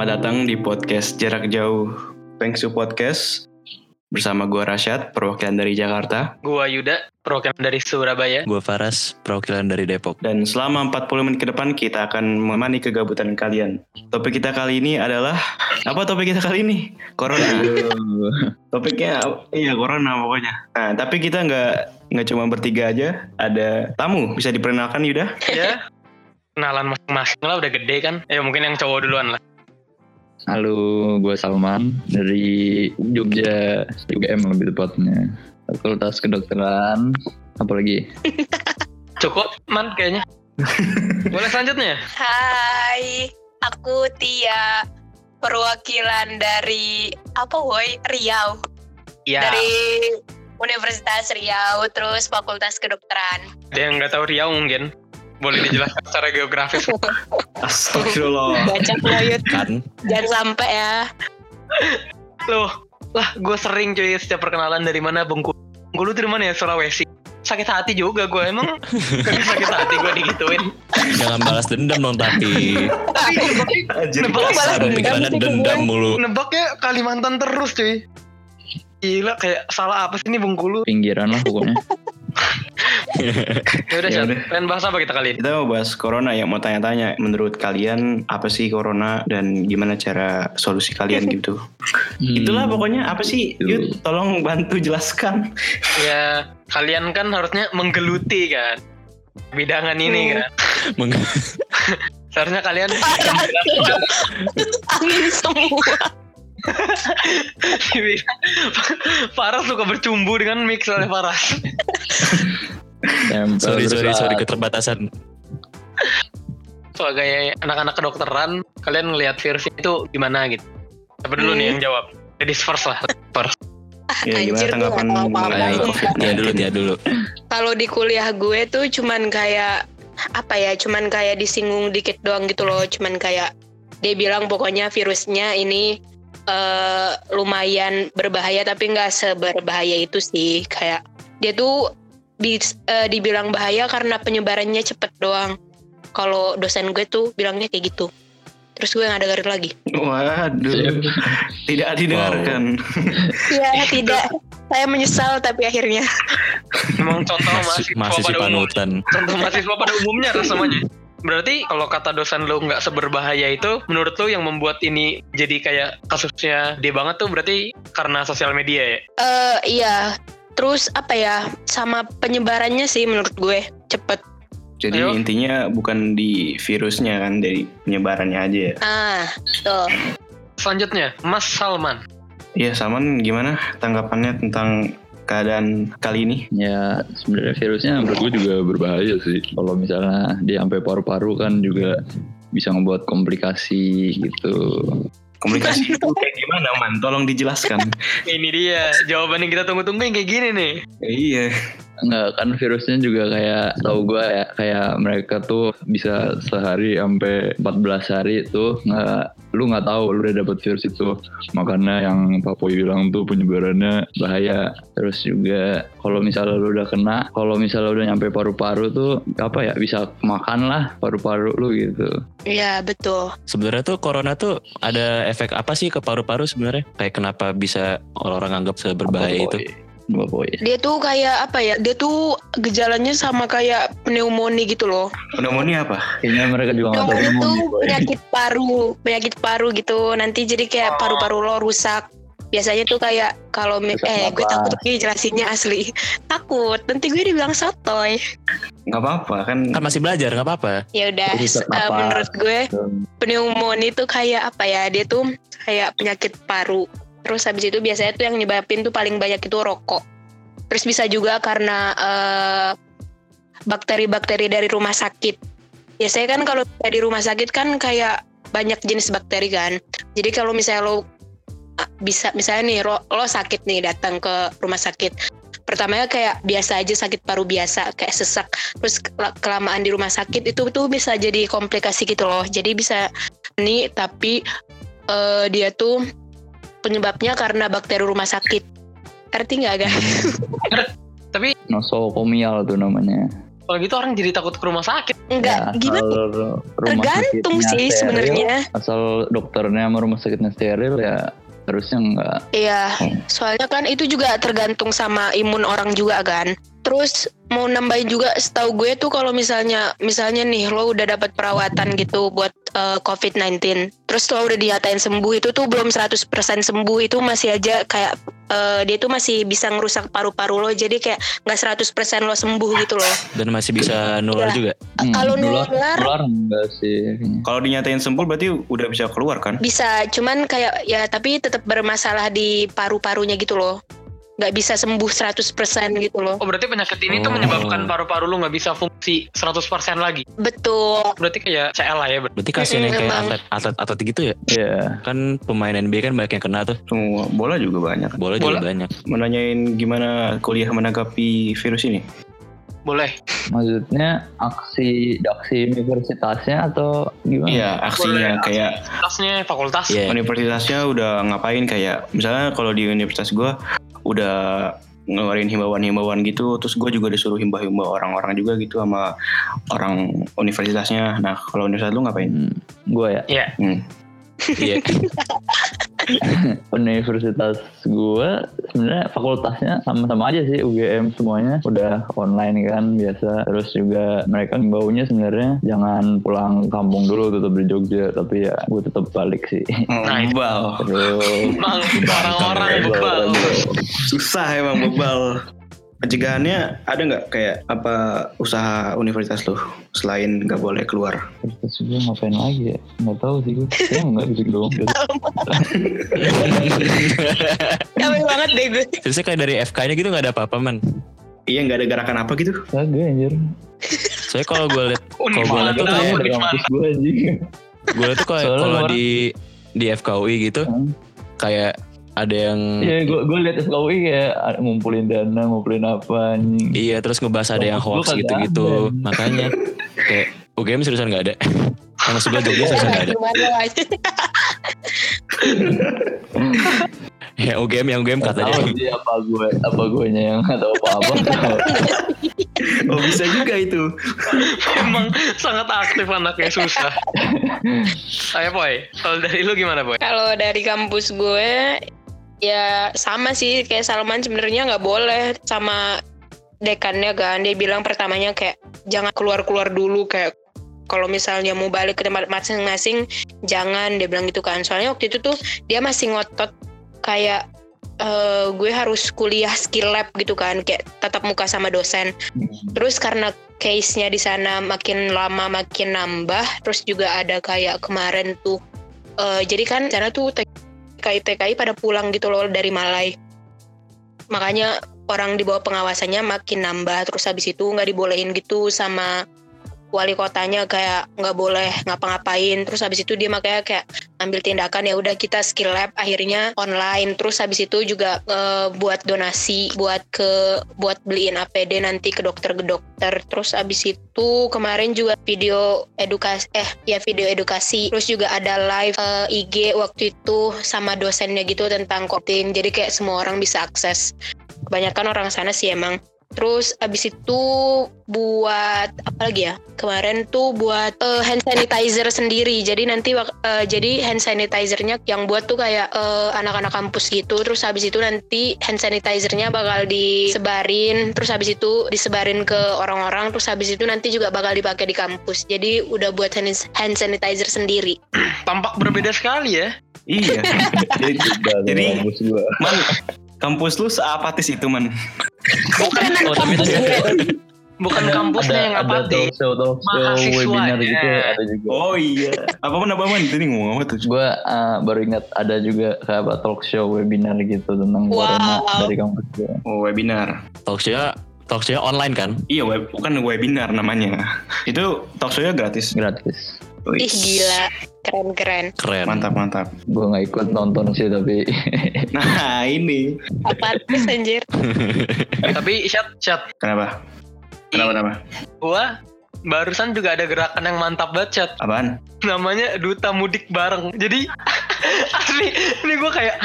Selamat datang di podcast Jarak Jauh Pengsu Podcast. Bersama gue Rashad, perwakilan dari Jakarta. Gue Yuda, perwakilan dari Surabaya. Gue Faras, perwakilan dari Depok. Dan selama 40 menit ke depan kita akan menemani kegabutan kalian. Topik kita kali ini adalah... Apa topik kita kali ini? Corona. Topiknya, iya Corona pokoknya. Nah, tapi kita nggak cuma bertiga aja. Ada tamu, bisa diperkenalkan Yuda? Ya, kenalan masing-masing lah, udah gede kan. Ya mungkin yang cowok duluan lah. Halo, gue Salman dari Jogja, UGM lebih tepatnya, Fakultas Kedokteran. Apalagi? Cukup, Man, kayaknya. Boleh selanjutnya? Hai, aku Tia, perwakilan dari Riau. Ya. Dari Universitas Riau, terus Fakultas Kedokteran. Dia yang nggak tahu Riau mungkin. Boleh dijelaskan secara geografis? Astagfirullah. Baca loyot kan. Jangan sampai ya. Loh, lah gue sering cuy setiap perkenalan dari mana Bengkulu. Bengkulu dari mana ya? Sulawesi. Sakit hati juga gue emang. Sakit hati gue digituin. Jangan balas dendam dong tapi. Nebaknya balas dendam mulu. Nebaknya Kalimantan terus cuy. Gila, kayak salah apa sih ini Bengkulu? Pinggiran lah pokoknya. Ya udah, pengen bahas apa kita kali ini? Kita mau bahas corona ya, mau tanya-tanya menurut kalian apa sih corona dan gimana cara solusi kalian gitu. Itulah pokoknya apa sih? Yud, tolong bantu jelaskan. Ya, kalian kan harusnya menggeluti kan bidangan ini kan. Seharusnya kalian angin semua. Faras suka bercumbu dengan mix oleh Faras. sorry keterbatasan. Sebagai anak-anak kedokteran, kalian ngelihat virus itu gimana gitu? Siapa dulu nih yang jawab? Ladies first lah. First. Ya, gimana tanggapan mengenai COVID-19? Dia dulu. Kalau di kuliah gue tuh cuman kayak apa ya? Cuman kayak disinggung dikit doang gitu loh. Cuman kayak dia bilang pokoknya virusnya ini lumayan berbahaya tapi nggak seberbahaya itu sih, kayak dia tuh dibilang bahaya karena penyebarannya cepet doang. Kalau dosen gue tuh bilangnya kayak gitu. Terus gue nggak dengerin lagi. Waduh, tidak didengarkan. Iya tidak. Saya menyesal tapi akhirnya. Emang contoh mahasiswa pada umumnya. Contoh mahasiswa pada umumnya rasanya. Berarti kalau kata dosen lo nggak seberbahaya itu, menurut lo yang membuat ini jadi kayak kasusnya dia banget tuh berarti karena sosial media ya? Iya. Terus apa ya, sama penyebarannya sih menurut gue cepet. Jadi intinya bukan di virusnya kan, dari penyebarannya aja ya? Betul. Selanjutnya, Mas Salman. Iya, Salman gimana tanggapannya tentang keadaan kali ini? Ya sebenarnya virusnya menurut gue juga berbahaya sih. Kalau misalnya dia sampai paru-paru kan juga bisa membuat komplikasi gitu. Komplikasi itu kayak gimana Man? Tolong dijelaskan. Ini dia jawaban yang kita tunggu-tungguin kayak gini nih. Iya. Enggak kan virusnya juga kayak tahu gue ya, kayak mereka tuh bisa sehari sampai 14 hari tuh lu nggak tahu lu udah dapet virus itu. Makanya yang Papoy bilang tuh penyebarannya bahaya. Terus juga kalau misalnya lu udah kena, kalau misalnya udah nyampe paru-paru tuh apa ya, bisa makan lah paru-paru lu gitu. Iya betul. Sebenarnya tuh corona tuh ada efek apa sih ke paru-paru sebenarnya? Kayak kenapa bisa orang anggap seberbahaya itu? Dia tuh kayak apa ya? Dia tuh gejalanya sama kayak pneumonia gitu loh. Pneumonia apa? Kayaknya mereka juga nggak tahu pneumonia. Itu penyakit paru gitu. Nanti jadi kayak paru-paru lo rusak. Biasanya tuh kayak kalau gue takut nih jelasinnya asli. Takut nanti gue dibilang sotoy. Nggak apa-apa kan masih belajar, nggak apa-apa. Ya udah, menurut gue pneumonia itu kayak apa ya? Dia tuh kayak penyakit paru. Terus habis itu biasanya tuh yang nyebabin tuh paling banyak itu rokok. Terus bisa juga karena bakteri-bakteri dari rumah sakit. Biasanya kan kalau dari rumah sakit kan kayak banyak jenis bakteri kan. Jadi kalau misalnya lo bisa, misalnya nih lo sakit nih, datang ke rumah sakit. Pertamanya kayak biasa aja, sakit paru biasa, kayak sesak. Terus kelamaan di rumah sakit itu tuh bisa jadi komplikasi gitu loh. Jadi bisa nih tapi dia tuh penyebabnya karena bakteri rumah sakit. Ngerti nggak guys? Tapi nosokomial tuh namanya. Kalau gitu orang jadi takut ke rumah sakit. Enggak, ya, gimana? Tergantung sih sebenarnya. Asal dokternya sama rumah sakitnya steril ya harusnya enggak. Iya, soalnya kan itu juga tergantung sama imun orang juga kan. Terus mau nambahin juga setahu gue tuh kalau misalnya nih lo udah dapat perawatan gitu buat COVID-19. Terus lo udah diatain sembuh, itu tuh belum 100% sembuh, itu masih aja kayak dia tuh masih bisa ngerusak paru-paru lo, jadi kayak gak 100% lo sembuh gitu loh. Dan masih bisa nular juga. Kalau nular enggak sih. Kalau dinyatain sembuh berarti udah bisa keluar kan? Bisa, cuman kayak ya tapi tetap bermasalah di paru-parunya gitu loh. Gak bisa sembuh 100% gitu loh. Oh berarti penyakit ini tuh menyebabkan paru-paru lo gak bisa fungsi 100% lagi. Betul. Berarti kayak CL lah ya. Berarti kasiannya kayak atlet gitu ya. Iya yeah. Kan pemain NBA kan banyak yang kena tuh. Bola juga banyak. Bola juga banyak. Menanyain gimana kuliah menanggapi virus ini? Boleh. Maksudnya aksi universitasnya atau gimana? Iya, aksinya boleh, kayak fakultasnya, yeah. Universitasnya udah ngapain kayak misalnya kalau di universitas gue udah ngeluarin himbauan-himbauan gitu, terus gue juga disuruh himbau-himbau orang-orang juga gitu sama orang universitasnya. Nah, kalau universitas lu ngapain? Gue ya? Iya. Iya. Universitas gue sebenarnya fakultasnya sama-sama aja sih, UGM semuanya udah online kan biasa. Terus juga mereka baunya sebenarnya jangan pulang kampung dulu, tetap di Jogja, tapi ya gue tetap balik sih. Bebal. Orang-orang bebal. Susah emang bebal. Pencegahannya ada nggak kayak apa usaha universitas lo selain nggak boleh keluar? Universitas gue ngapain lagi ya? Nggak tahu sih gue. Saya nggak bisa dong. Capek banget deh gue. Terusnya kayak dari FK-nya gitu nggak ada apa-apa man? Iya nggak ada gerakan apa gitu? Kagak anjir. Soalnya kalau gue liat, tuh kayak dari kampus gue aja. Gue tuh kalau di FKUI gitu kayak ada yang iya gue liat FKUI kayak ngumpulin dana, ngumpulin apa nih. Iya terus ngebahas ada yang hoax gitu-gitu. Makanya kayak UGM seriusan gak ada. Sama sebelah Jogja seriusan gak ada. Ya UGM katanya apa guenya yang gak tau apa-apa. Oh bisa juga itu. Emang sangat aktif anaknya, susah. Ayo Boy, kalau dari lu gimana Boy? Kalau dari kampus gue ya sama sih kayak Salman, sebenarnya nggak boleh sama dekannya kan. Dia bilang pertamanya kayak jangan keluar dulu, kayak kalau misalnya mau balik ke tempat masing-masing jangan, dia bilang gitu kan. Soalnya waktu itu tuh dia masih ngotot kayak gue harus kuliah skill lab gitu kan, kayak tatap muka sama dosen. Terus karena case-nya di sana makin lama makin nambah, terus juga ada kayak kemarin tuh jadi kan sana tuh TKI pada pulang gitu loh dari Malai. Makanya orang di bawah pengawasannya makin nambah. Terus habis itu gak dibolehin gitu sama wali kotanya, kayak gak boleh ngapa-ngapain. Terus habis itu dia makanya kayak ambil tindakan, ya udah kita skill lab akhirnya online. Terus habis itu juga buat donasi buat beliin APD nanti ke dokter-dokter. Terus habis itu kemarin juga video edukasi. Terus juga ada live IG waktu itu sama dosennya gitu tentang COVID. Jadi kayak semua orang bisa akses. Kebanyakan orang sana sih emang. Terus abis itu buat apa lagi ya? Kemarin tuh buat hand sanitizer sendiri. Jadi nanti jadi hand sanitizer-nya yang buat tuh kayak anak-anak kampus gitu. Terus abis itu nanti hand sanitizer-nya bakal disebarin. Terus abis itu disebarin ke orang-orang. Terus abis itu nanti juga bakal dipakai di kampus. Jadi udah buat hand sanitizer sendiri. Tampak berbeda sekali ya. Iya. Jadi man, kampus lu seapatis itu man. Bukan kampusnya yang apatis, mahasiswa gitu ada juga. Oh iya. Apa-apaan itu nih ngomong apa tuh? Gue baru ingat ada juga kayak talk show webinar gitu tentang corona dari kampus gue. Oh webinar. Talk show online kan? Iya bukan webinar namanya. Itu talk show nya gratis. Ih gila, keren. Mantap. Gue nggak ikut nonton sih tapi. Nah ini. Apa sih anjir? Tapi chat. Kenapa? Gue barusan juga ada gerakan yang mantap banget chat. Apaan? Namanya duta mudik bareng. Jadi asli ini gue kayak.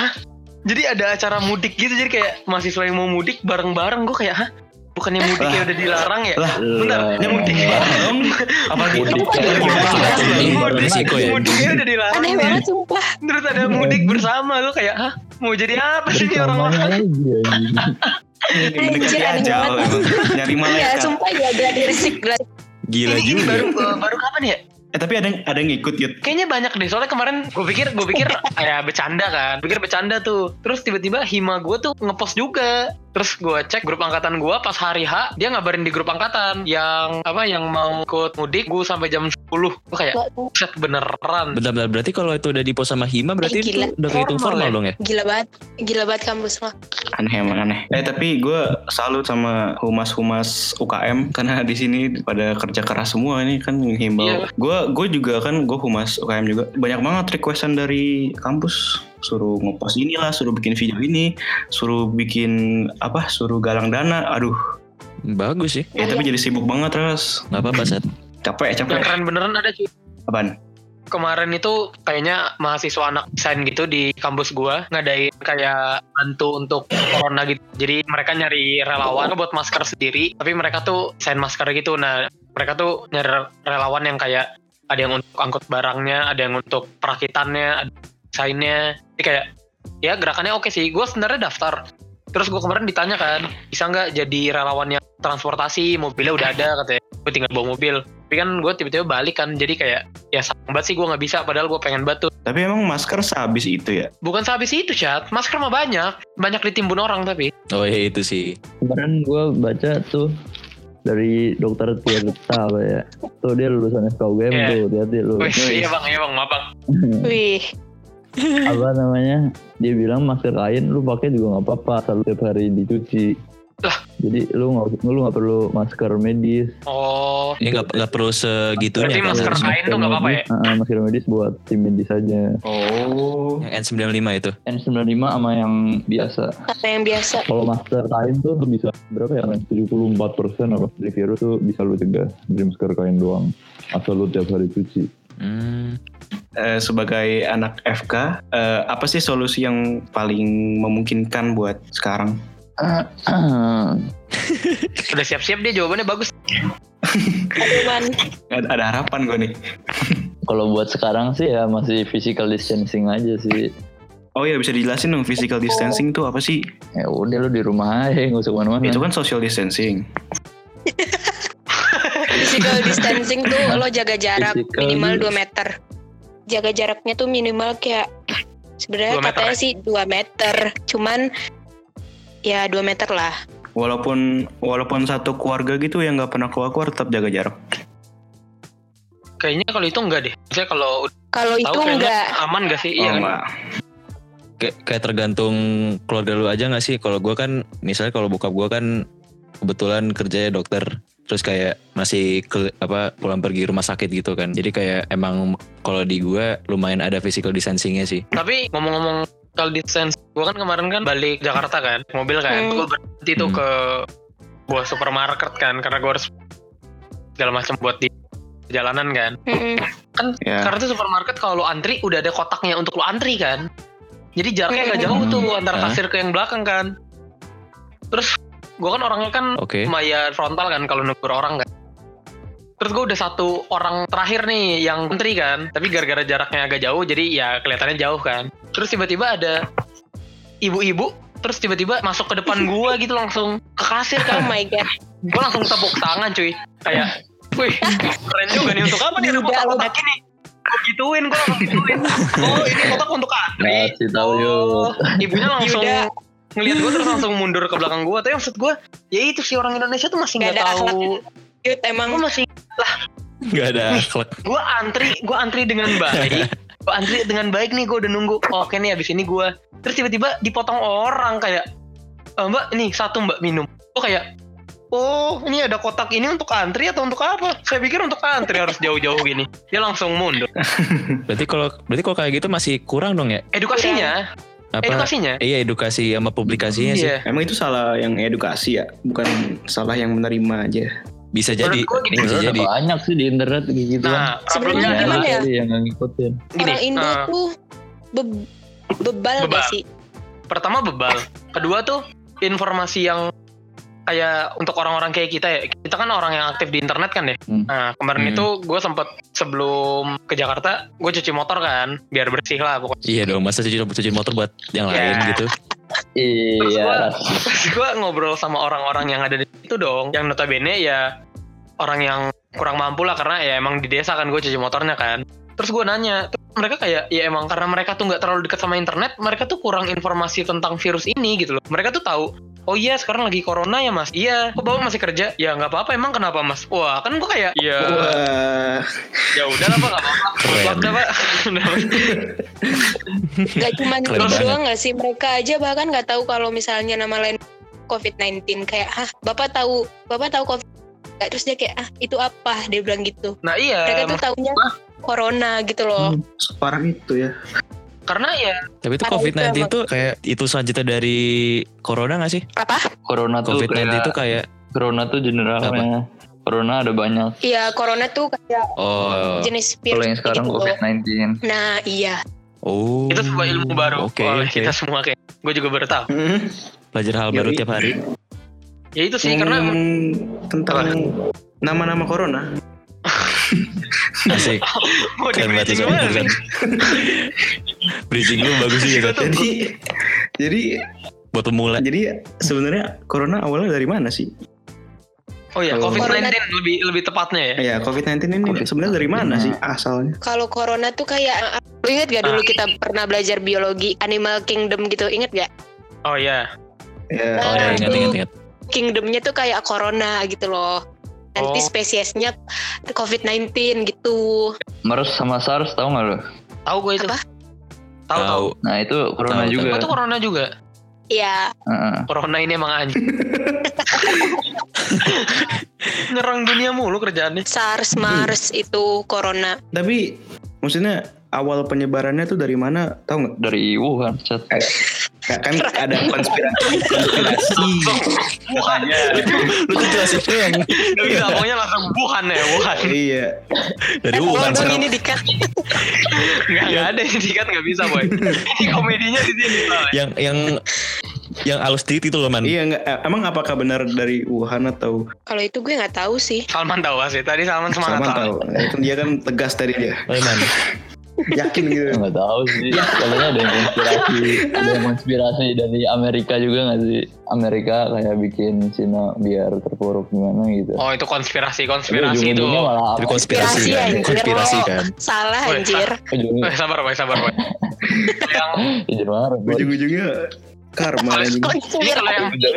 Jadi ada acara mudik gitu, jadi kayak mahasiswa yang mau mudik bareng-bareng. Gue kayak Bukannya mudik ya udah dilarang ya? Bentar, ini mudik ya? Apalagi resiko ya? Mudiknya udah dilarang. Aneh banget sumpah. Terus ada mudik bersama, lu kayak, hah? Mau jadi apa sih ini orang-orang? Anjir, aneh banget. Nyari malaikat. Ya, sumpah ya, ada resiko. Gila juga. Ini baru kapan ya? Tapi ada yang ngikut gitu. Kayaknya banyak deh. Soalnya kemarin gue pikir ya bercanda kan. Pikir bercanda tuh. Terus tiba-tiba hima gue tuh ngepost juga. Terus gue cek grup angkatan gue pas hari H, dia ngabarin di grup angkatan yang mau ikut mudik gue sampai jam 10. Gue kayak set beneran. Benar-benar berarti kalau itu udah dipost sama hima berarti itu udah kehitung formal dong ya. Gila banget kampus lo. Aneh. Tapi gue salut sama humas-humas UKM karena di sini pada kerja keras semua ini kan menghimbau. Iya. Gue juga kan, gue humas UKM juga. Banyak banget requestan dari kampus. Suruh ngepost inilah, suruh bikin video ini, suruh bikin apa, suruh galang dana. Aduh. Bagus sih. Ya, tapi jadi sibuk banget, Ras. Gak apa-apa, Sat. Capek. Keren beneran ada cuy. Apaan? Kemarin itu kayaknya mahasiswa anak desain gitu di kampus gua ngadain kayak bantu untuk corona gitu. Jadi mereka nyari relawan buat masker sendiri, tapi mereka tuh desain masker gitu. Nah, mereka tuh nyari relawan yang kayak ada yang untuk angkut barangnya, ada yang untuk perakitannya, ada desainnya. Jadi kayak ya gerakannya oke sih. Gua sebenarnya daftar. Terus gue kemarin ditanya kan, bisa nggak jadi relawan yang transportasi, mobilnya udah ada katanya. Gue tinggal bawa mobil. Tapi kan gue tiba-tiba balik kan, jadi kayak ya sayang banget sih gue nggak bisa, padahal gue pengen bantu. Tapi emang masker sehabis itu ya? Bukan sehabis itu, Chat. Masker mah banyak ditimbun orang tapi. Oh iya itu sih. Kemarin gue baca tuh dari dokter Tia apa ya. Tuh dia lulusan FKUI tuh, hati-hati lu. Iya bang. Wih. Apa namanya, dia bilang masker kain lu pakai juga nggak apa-apa asal tiap hari dicuci lah. Jadi lu nggak perlu masker medis. Oh ya, nggak perlu segitunya. Berarti masker kain tuh nggak apa-apa ya? Masker medis buat tim medis aja. Oh, yang N95 itu, N95 sama yang biasa. Kalau masker kain tuh bisa berapa ya, 74% apa dari virus tuh bisa lu cegah dari masker kain doang asal lu tiap hari cuci. Sebagai anak FK, apa sih solusi yang paling memungkinkan buat sekarang? Sudah siap-siap dia jawabannya bagus. Ada harapan gue nih. Kalau buat sekarang sih ya masih physical distancing aja sih. Oh ya, bisa dijelasin dong physical distancing tuh apa sih? Ya udah lu di rumah aja, nggak usah kemana-mana. Itu kan social distancing. Physical distancing tuh lo jaga jarak minimal 2 meter. Jaga jaraknya tuh minimal kayak sebenarnya katanya sih 2 meter. Cuman ya 2 meter lah. Walaupun satu keluarga gitu yang enggak pernah keluar tetap jaga jarak. Kayaknya kalau itu enggak deh. Maksudnya kalau itu enggak aman enggak sih? Iya enggak. Kayak tergantung keluarga lu aja enggak sih? Kalau gua kan misalnya kalau bokap gua kan kebetulan kerjanya dokter. Terus kayak masih pulang pergi rumah sakit gitu kan. Jadi kayak emang kalau di gue lumayan ada physical distancingnya sih. Tapi ngomong-ngomong physical distancing, gue kan kemarin kan balik Jakarta kan, mobil kan. Gue berhenti tuh ke buah supermarket kan, karena gue harus segala macam buat di jalanan kan. Karena tuh supermarket kalau lo antri udah ada kotaknya untuk lo antri kan. Jadi jaraknya gak jauh tuh antara kasir ke yang belakang kan. Terus gue kan orangnya kan lumayan frontal kan kalau negur orang kan. Terus gue udah satu orang terakhir nih yang antri kan. Tapi gara-gara jaraknya agak jauh jadi ya kelihatannya jauh kan. Terus tiba-tiba ada ibu-ibu terus tiba-tiba masuk ke depan gue gitu langsung ke kasir kan. Oh my god. Gue langsung tepuk tangan cuy. Kayak wih keren juga nih, untuk apa nih kotak-kotak ini. Gue gituin. Oh ini kotak untuk antri. Oh ibunya langsung Yuda ngelihat gue terus langsung mundur ke belakang gue. Tapi maksud gue ya itu sih, orang Indonesia tuh masih nggak tahu. Emang gue masih lah. Nggak ada akhlak. Gue antri dengan baik nih. Gue udah nunggu. Oke nih abis ini gue. Terus tiba-tiba dipotong orang kayak mbak nih satu mbak minum. Gue kayak ini ada kotak ini untuk antri atau untuk apa? Saya pikir untuk antri harus jauh-jauh gini. Dia langsung mundur. Berarti kalau kayak gitu masih kurang dong ya? Edukasinya. Edukasinya? Iya edukasi sama publikasinya sih. Emang itu salah yang edukasi ya? Bukan salah yang menerima aja. Bisa jadi. Bisa jadi. Banyak sih di internet gitu. Nah, sebenarnya gimana ya? Yang ngikutin. Orang Indo tuh bebal gak sih? Pertama bebal. Kedua tuh informasi yang kayak untuk orang-orang kayak kita ya, kita kan orang yang aktif di internet kan ya. Nah kemarin itu gue sempet sebelum ke Jakarta gue cuci motor kan, biar bersih lah pokoknya. Iya dong, masa cuci motor buat yang lain gitu. Iya. Terus gue ngobrol sama orang-orang yang ada di situ dong, yang notabene ya orang yang kurang mampu lah, karena ya emang di desa kan gue cuci motornya kan. Terus gue nanya, terus mereka kayak ya emang karena mereka tuh nggak terlalu dekat sama internet, mereka tuh kurang informasi tentang virus ini gitu loh. Mereka tuh tahu, oh iya sekarang lagi corona ya mas, iya kok bapak masih kerja, ya nggak apa-apa, emang kenapa mas? Wah kan gue kayak ya ya udah lah pak, nggak apa-apa, udah pak. Gak cuma terus doang nggak sih, mereka aja bahkan nggak tahu kalau misalnya nama lain COVID-19, kayak ah bapak tahu COVID, terus dia kayak ah itu apa, dia bilang gitu. Nah iya, mereka tuh taunya corona gitu loh. Separah itu ya. Karena ya. Tapi itu COVID-19 itu kayak itu selanjutnya dari corona nggak sih? Apa? Corona tuh COVID-19 itu kayak. Corona tuh generalnya. Corona ada banyak. Iya, corona tuh kayak jenis virus. Kalau yang sekarang gitu COVID-19. Loh. Nah iya. Oh. Itu sebuah ilmu baru. Oke. Kita semua kayak. Gue juga baru tahu. Belajar hal baru tiap hari. Ya itu sih karena tentang nama-nama corona. Asik. Mau di-bridging gimana sih? Bridging gue bagus sih ya. Jadi buat pemula. Jadi sebenarnya corona awalnya dari mana sih? Oh ya, COVID-19 lebih tepatnya ya. Iya, COVID-19 ini sebenarnya dari mana sih asalnya? Kalau corona tuh kayak, lu inget gak dulu kita pernah belajar biologi Animal Kingdom gitu, inget gak? Oh ya. Yeah. Nah, oh ya, ingat. Kingdomnya tuh kayak corona gitu loh. Nanti spesiesnya COVID-19 gitu. MERS sama SARS tau gak lo? Tau gue itu. Apa? Tau. Nah itu corona juga. Itu corona juga? Iya. Corona ini emang anjing. Nyerang dunia mulu kerjaannya. SARS, MERS itu corona. Tapi maksudnya awal penyebarannya tuh dari mana tau gak? Dari Wuhan. Kan ada konspirasi. Bukannya lu tuh jelasin doang. Tapi ngomongnya langsung Wuhan. Iya. Dari Wuhan. Tolong ini dikat. Enggak ada ini dikat, enggak bisa, boy. Ini komedinya di sini. Yang halus dikit itu loh, Man. Iya, enggak. Emang apakah benar dari Wuhan atau? Kalau itu gue enggak tahu sih. Salman tahu sih. Tadi Salman semangat. Salman tahu. Dia kan tegas tadi dia. Oh, Man. Yakin gitu. Nggak tahu sih. Katanya ada yang konspirasi dari Amerika juga nggak sih? Amerika kayak bikin China biar terpuruk gimana gitu. Oh itu konspirasi itu. Tapi konspirasi kan. Salah anjir. Sabar. Yang ujung-ujungnya karma. Ini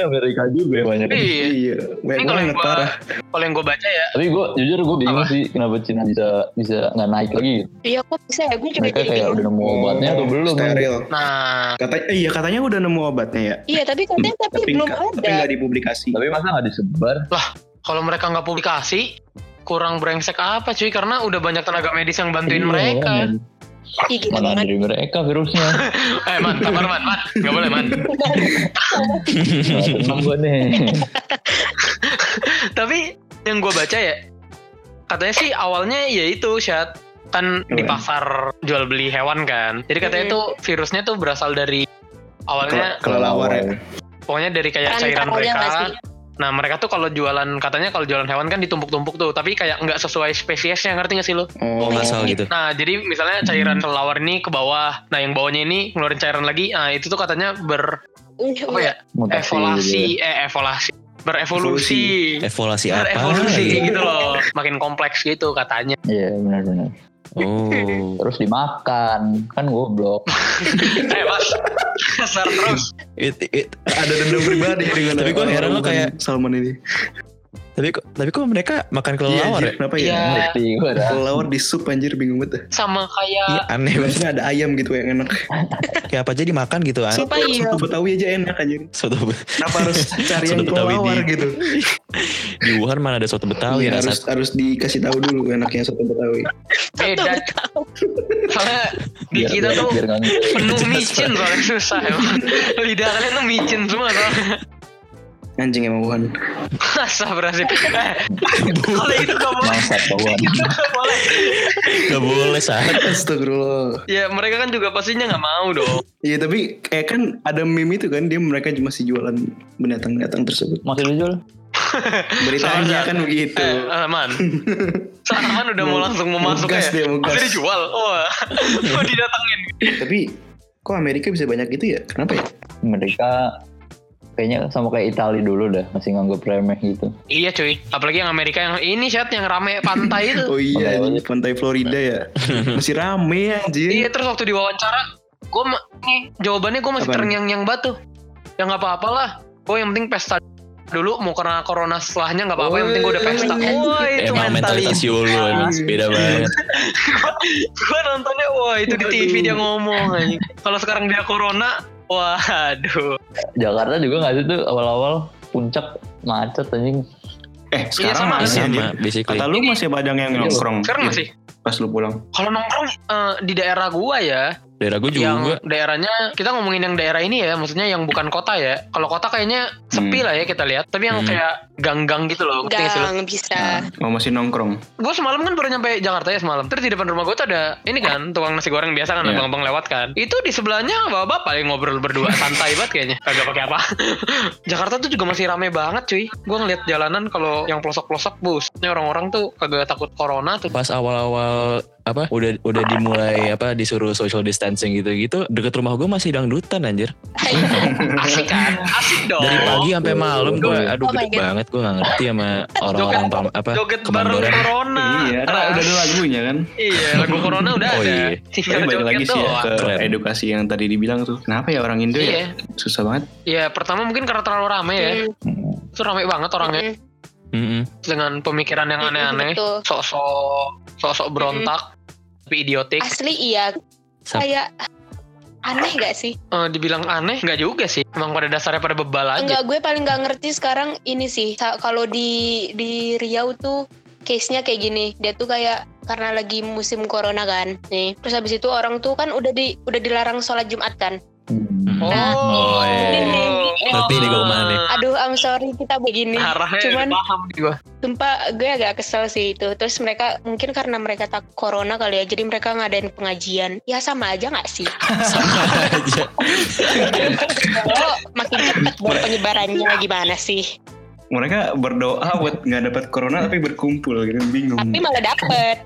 Amerika juga banyak. Iya. Kalau yang gue baca ya. Tapi gue jujur bingung sih kenapa Cina bisa nggak naik lagi. Iya kok bisa ya, gue juga bingung. Mereka kayak udah nemu obatnya atau belum? Steril. Nah. Katanya udah nemu obatnya ya. Iya tapi belum ada. Tapi nggak dipublikasi. Tapi masa nggak disebar? Lah kalau mereka nggak publikasi kurang brengsek apa cuy, karena udah banyak tenaga medis yang bantuin mereka. Mana dari mereka virusnya. Man, sabar man. Gak boleh man. Tapi yang gue baca ya, katanya sih awalnya ya itu Syad, kan di pasar jual beli hewan kan. Jadi katanya tuh virusnya tuh berasal dari awalnya kelelawar ya. Pokoknya dari kayak cairan mereka. Nah mereka tuh kalau jualan hewan kan ditumpuk-tumpuk tuh, tapi kayak nggak sesuai spesiesnya, ngerti nggak sih lo? Oh ngasal gitu. Nah jadi misalnya cairan kelelawar ini ke bawah, nah yang bawahnya ini ngeluarin cairan lagi, nah itu tuh katanya berevolusi gitu loh, makin kompleks gitu katanya. Iya benar. Oh, terus dimakan kan goblok. Mas, kasar terus. Ada dendam pribadi dengan. Tapi gue heran lo kayak Salman ini. Tapi kok mereka makan kelelawar ya? Kenapa ya? Kelelawar di sup anjir, bingung banget. Sama kayak aneh banget, ada ayam gitu yang enak. Kayak apa aja dimakan gitu aneh. Soto Betawi aja enak anjir. Kenapa harus cari yang kelelawar gitu? Di Wuhan mana ada soto Betawi? Harus dikasih tahu dulu enaknya soto Betawi. Beda. Soalnya di kita tuh penuh micin soalnya susah. Lidah kalian tuh micin semua soalnya. Anjing emang Wuhan. Sabrasi. Kalau itu enggak boleh. Enggak boleh saat. Astagfirullah. Ya mereka kan juga pastinya enggak mau dong. Iya tapi kan ada meme itu kan dia mereka masih jualan binatang-binatang tersebut. Masih dijual. Beritanya kan begitu. Aman. Salman udah mau langsung memasuk ya. Masih dijual. Oh didatangin. Tapi kok Amerika bisa banyak gitu ya? Kenapa ya? Amerika kayaknya sama kayak Italia dulu dah, masih nganggep remeh gitu. Iya cuy, apalagi yang Amerika yang ini Syat, yang rame pantai itu. Oh iya, ini pantai Florida ya. Masih rame anjir. Iya, terus waktu diwawancara, gue jawabannya gue masih terngiang-ngiang batu. Ya nggak apa-apalah, gue yang penting pesta dulu, mau karena corona setelahnya nggak apa-apa, yang penting gue udah pesta. Wah itu mentalitas Yolo, emang beda banget. Gue nontonnya, wah itu di TV dia ngomong. Kalau sekarang dia corona, waduh. Jakarta juga nggak sih tuh awal-awal puncak macet anjing. Sekarang masih sama, basically. Kata lu masih padang yang nongkrong. Sekarang masih. Pas lu pulang. Kalau nongkrong di daerah gua ya. Daerah gua juga. Yang daerahnya kita ngomongin yang daerah ini ya, maksudnya yang bukan kota ya. Kalau kota kayaknya sepi lah ya kita lihat. Tapi yang kayak gang-gang gitu loh. Gang bisa. Nah, masih nongkrong. Gua semalam kan baru nyampe Jakarta ya semalam. Terus di depan rumah gua tuh ada ini kan tukang nasi goreng biasa kan, abang-abang lewat kan. Itu di sebelahnya bapak-bapak yang ngobrol berdua santai banget kayaknya. Kagak pakai apa. Jakarta tuh juga masih rame banget cuy. Gua ngeliat jalanan kalau yang pelosok-pelosok bus. Ini orang-orang tuh kagak takut corona tuh. Pas awal-awal apa udah dimulai apa disuruh social distancing gitu deket rumah gue masih dangdutan anjir. Asik kan, asik dong, dari pagi sampai malam gue gede banget gue nggak ngerti sama orang-orang apa kemarin corona. Iya udah ada lagunya kan. Iya lagu corona udah ada. Balik lagi sih ya ke edukasi yang tadi dibilang tuh, kenapa ya orang Indo ya susah banget ya. Pertama mungkin karena terlalu rame ya, itu rame banget orangnya. Dengan pemikiran yang aneh-aneh, sok-sok berontak, tapi idiotik. Asli iya, kayak aneh gak sih? Dibilang aneh, gak juga sih. Emang pada dasarnya pada bebal aja. Enggak, gue paling gak ngerti sekarang ini sih. Kalau di Riau tuh case-nya kayak gini, dia tuh kayak karena lagi musim corona kan, nih. Terus habis itu orang tuh kan udah dilarang sholat Jumat kan. Nah, aduh I'm sorry kita begini. Cuman sumpah gue agak kesel sih itu. Terus mereka mungkin karena mereka takut corona kali ya, jadi mereka ngadain pengajian. Ya sama aja gak sih? Sama aja. Kalau makin cepat penyebarannya gimana sih? Mereka berdoa buat gak dapat corona tapi berkumpul gitu, bingung. Tapi malah dapet.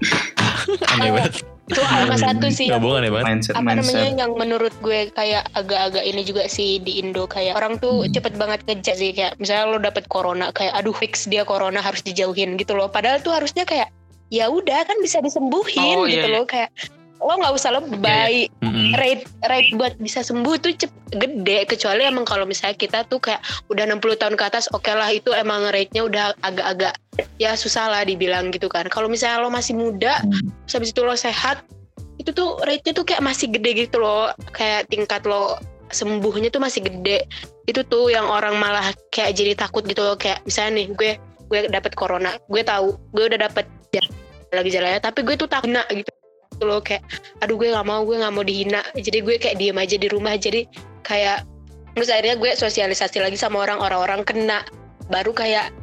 Aneh banget. Itu salah satu sih yang menurut gue kayak agak-agak ini juga sih di Indo, kayak orang tuh cepet banget ngejudge sih. Kayak misalnya lo dapet corona, kayak aduh fix dia corona harus dijauhin gitu loh. Padahal tuh harusnya kayak ya udah kan bisa disembuhin loh. Kayak lo nggak usah lebay, rate buat bisa sembuh tuh gede. Kecuali emang kalau misalnya kita tuh kayak udah 60 tahun ke atas, oke lah itu emang rate-nya udah agak-agak ya susah lah dibilang gitu kan. Kalau misalnya lo masih muda, terus habis itu lo sehat, itu tuh rate-nya tuh kayak masih gede gitu loh. Kayak tingkat lo sembuhnya tuh masih gede. Itu tuh yang orang malah kayak jadi takut gitu loh. Kayak misalnya nih gue dapet corona, gue tahu gue udah dapet gejala-gejalanya, tapi gue tuh takut kena gitu loh. Kayak aduh gue nggak mau dihina, jadi gue kayak diem aja di rumah. Jadi kayak terus akhirnya gue sosialisasi lagi sama orang-orang kena, baru kayak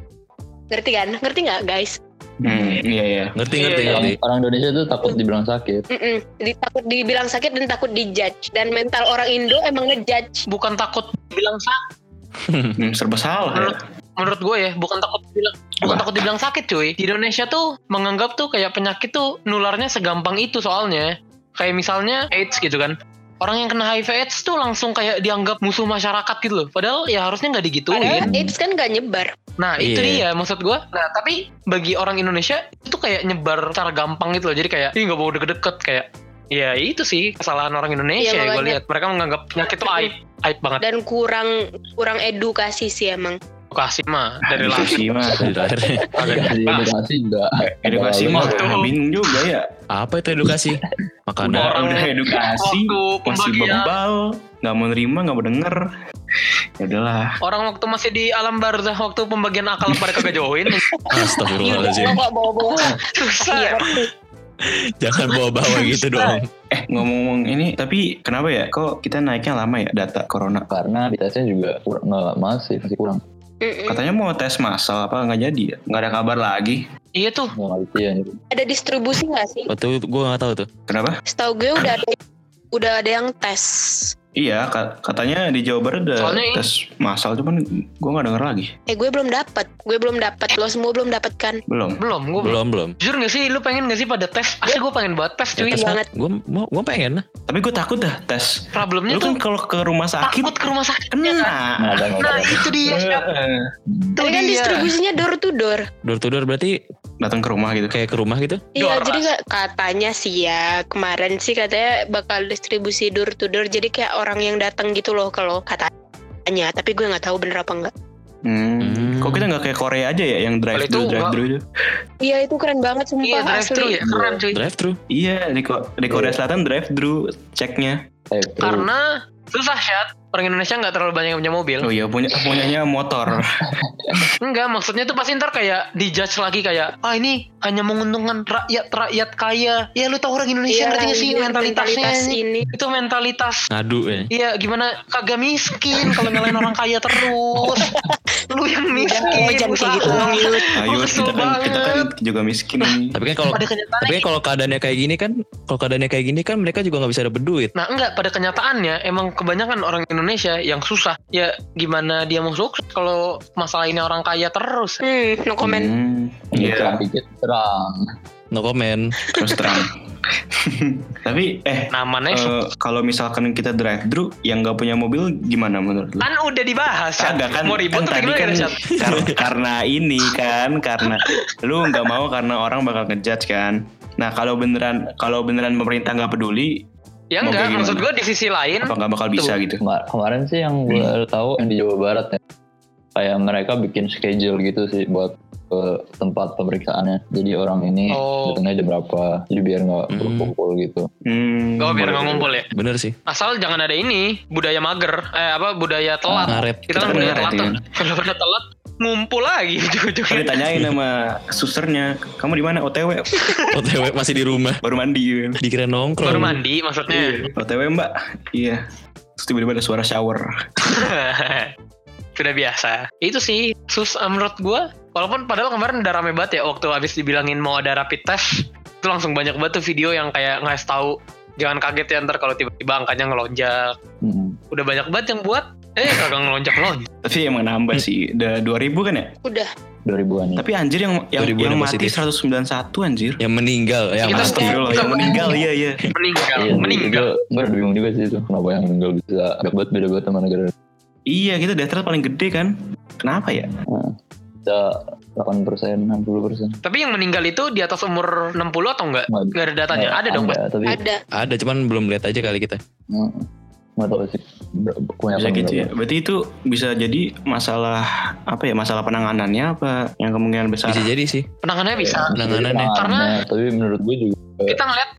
ngerti kan, ngerti nggak guys? Iya ngerti. Orang Indonesia tuh takut dibilang sakit. Takut dibilang sakit dan takut dijudge, dan mental orang Indo emang ngejudge. Bukan takut dibilang sakit. Serba salah ya. Menurut gue ya, bukan takut dibilang sakit cuy. Di Indonesia tuh menganggap tuh kayak penyakit tuh nularnya segampang itu soalnya. Kayak misalnya AIDS gitu kan. Orang yang kena HIV AIDS tuh langsung kayak dianggap musuh masyarakat gitu loh. Padahal ya harusnya gak digituin. Padahal AIDS kan gak nyebar. Nah itu dia maksud gue. Nah tapi bagi orang Indonesia itu kayak nyebar secara gampang gitu loh. Jadi kayak ini gak mau deket-deket kayak. Ya itu sih kesalahan orang Indonesia ya gue lihat. Mereka menganggap penyakit tuh aib banget. Dan kurang edukasi sih emang. Edukasi mah dari edukasi mah bingung juga ya. Apa itu edukasi? Makanan udah edukasi masih bebal, nggak mau nerima, nggak mau denger. Ya udahlah. Orang waktu masih di alam barzah, waktu pembagian akal pada kagak join. Astagfirullahaladzim. Susah. Jangan bawa-bawa gitu dong. Ngomong-ngomong ini, tapi kenapa ya kok kita naiknya lama ya data corona? Karena tesnya juga kurang, masih kurang. Katanya mau tes massal apa nggak jadi ya? Nggak ada kabar lagi. Iya tuh. Ada distribusi nggak sih? Waktu gue nggak tahu tuh. Kenapa? Setahu gue udah ada yang tes. Iya, katanya di Jawa Barat ada tes massal, cuman gue nggak denger lagi. Gue belum dapat. Lo semua belum dapat kan? Belum. Gue belum. Jujur nggak sih, lu pengen nggak sih pada tes? Asli gue pengen buat tes, cuy. Gue pengen. Tapi gue takut dah tes. Problemnya lu kan kalau ke rumah sakit. Takut ke rumah sakit. Nah, itu dia. Tapi kan distribusinya door to door. Door to door berarti datang ke rumah gitu, kayak ke rumah gitu. Iya, jadi katanya sih ya kemarin sih katanya bakal distribusi door to door, jadi kayak orang yang datang gitu loh kalau katanya, tapi gue nggak tahu bener apa enggak. Kok kita nggak kayak Korea aja ya yang drive thru aja? Iya itu keren banget sumpah. Iya drive thru ya, keren cuy. Drive thru. Iya di Korea Selatan drive thru ceknya. Karena susah Syad, orang Indonesia nggak terlalu banyak yang punya mobil. Oh iya punyanya motor. Enggak, maksudnya tuh pasti ntar kayak dijudge lagi kayak ini hanya menguntungkan rakyat kaya. Ya lu tau orang Indonesia ngerti nggak sih mentalitasnya ini. Itu mentalitas ngadu ya. Iya gimana kagak miskin kalau nyalain orang kaya terus. Lu yang miskin. Jangan kayak gitu. Ayo kita kan juga miskin. Tapi kan kalau keadaannya kayak gini kan, mereka juga nggak bisa dapat duit. Nah enggak, pada kenyataannya emang kebanyakan orang Indonesia yang susah. Ya gimana dia mau sukses kalau masalah ini orang kaya terus. No comment. Iya. No comment. Terus terang. Tapi namanya kalau misalkan kita drive thru yang nggak punya mobil gimana menurut lu? Kan udah dibahas kan mau ribut kan tadi kan karena lu nggak mau karena orang bakal ngejudge kan. Nah kalau beneran pemerintah nggak peduli. Ya mau enggak, maksud gue di sisi lain apa gak bakal bisa gitu. Kemarin sih yang gue tahu yang di Jawa Barat ya, kayak mereka bikin schedule gitu sih buat tempat pemeriksaannya. Jadi orang ini datangnya jam berapa, jadi biar gak berkumpul gitu. Biar gak ngumpul ya. Bener sih. Asal jangan ada ini budaya mager, budaya telat. Kita kan budaya telat tuh. Kalau budaya telat ngumpul lagi ujung-ujungnya. Ditanyain sama susternya, kamu di mana? OTW. OTW masih di rumah. Baru mandi. Dikira nongkrong. Baru mandi maksudnya. Iya. OTW mbak. Iya. Terus tiba-tiba ada suara shower. Sudah biasa. Itu sih menurut gue. Walaupun padahal kemarin udah rame banget ya waktu abis dibilangin mau ada rapid test. Itu langsung banyak banget tuh video yang kayak ngasih tahu jangan kaget ya ntar kalau tiba-tiba angkanya ngelonjak. Udah banyak banget yang buat. Kagak ngelonjak. Tapi emang nambah sih. Udah 2000 kan ya? Udah 2000-an ya. Tapi anjir yang mati positif. 191 anjir. Yang meninggal ya, yang meninggal iya. Meninggal. Gue bingung juga sih itu. Kenapa yang meninggal bisa agak beda-beda sama negara. Iya kita death rate paling gede kan. Kenapa ya? Bisa 8%, 60%. Tapi yang meninggal itu di atas umur 60 atau enggak? Enggak ada datanya? Ada dong. Ada cuman belum lihat aja kali kita. Nggak tahu sih bisa gitu ya. Berarti itu bisa jadi masalah apa ya, masalah penanganannya apa yang kemungkinan besar bisa jadi sih penanganannya karena tapi menurut gue juga kita ngeliat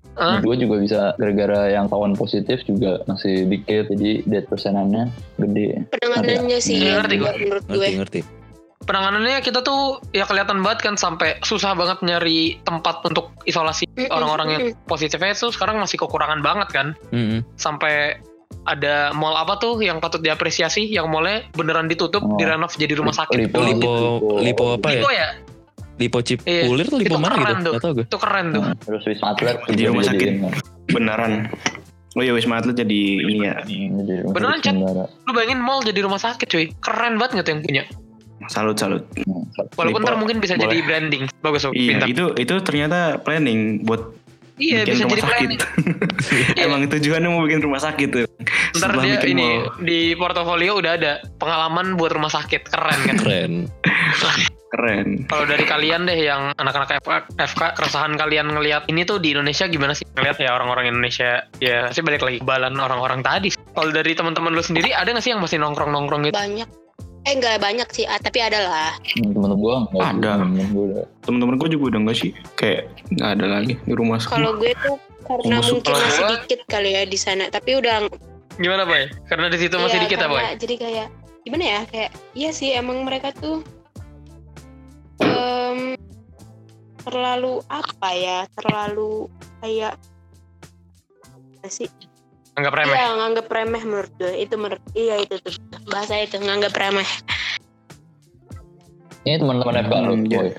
gue juga bisa gara-gara yang kawan positif juga masih dikit jadi dead persenannya gede penanganannya ya. Sih ngerti penanganannya kita tuh ya kelihatan banget kan sampai susah banget nyari tempat untuk isolasi orang-orang yang positifnya tuh sekarang masih kekurangan banget kan sampai ada mall apa tuh yang patut diapresiasi yang mallnya beneran ditutup direnov jadi rumah sakit. Lipo apa ya? Lipo ya? Lipo Cip Ulir tuh Lipo mana gitu? Gak tau gue. Itu keren tuh. Terus Wisma Atlet jadi rumah sakit beneran. Oh iya Wisma Atlet jadi ini ya. Beneran Chat, lu bayangin mall jadi rumah sakit cuy. Keren banget gak tuh yang punya. Salut. Walaupun ntar mungkin bisa jadi branding. Bagus kok. Iya itu ternyata planning buat iya bikin bisa jadi planning. Emang tujuannya mau bikin rumah sakit tuh. Ntar dia ini di portofolio udah ada pengalaman buat rumah sakit. Keren kan? Keren. Kalau dari kalian deh yang anak-anak FK, keresahan kalian ngelihat ini tuh di Indonesia gimana sih? Ngelihat ya orang-orang Indonesia ya pasti balik lagi kebalan orang-orang tadi. Kalau dari teman-teman lu sendiri ada nggak sih yang masih nongkrong gitu? Banyak. Enggak banyak sih, tapi ada lah. Temen-temen gue enggak ada. Temen-temen gue juga udah enggak sih. Kayak enggak ada lagi di rumah semua. Kalau gue tuh karena mungkin masih dikit kali ya di sana, tapi udah gimana, Boy? Karena di situ masih dikit apa, Boy? Jadi kayak gimana ya? Kayak iya sih emang mereka tuh terlalu apa ya? Terlalu kayak sih nganggap remeh. Iya, nganggap remeh menurut gue. Itu menurut bahasa itu nganggap remeh. Ini teman-teman FK lu? Yeah.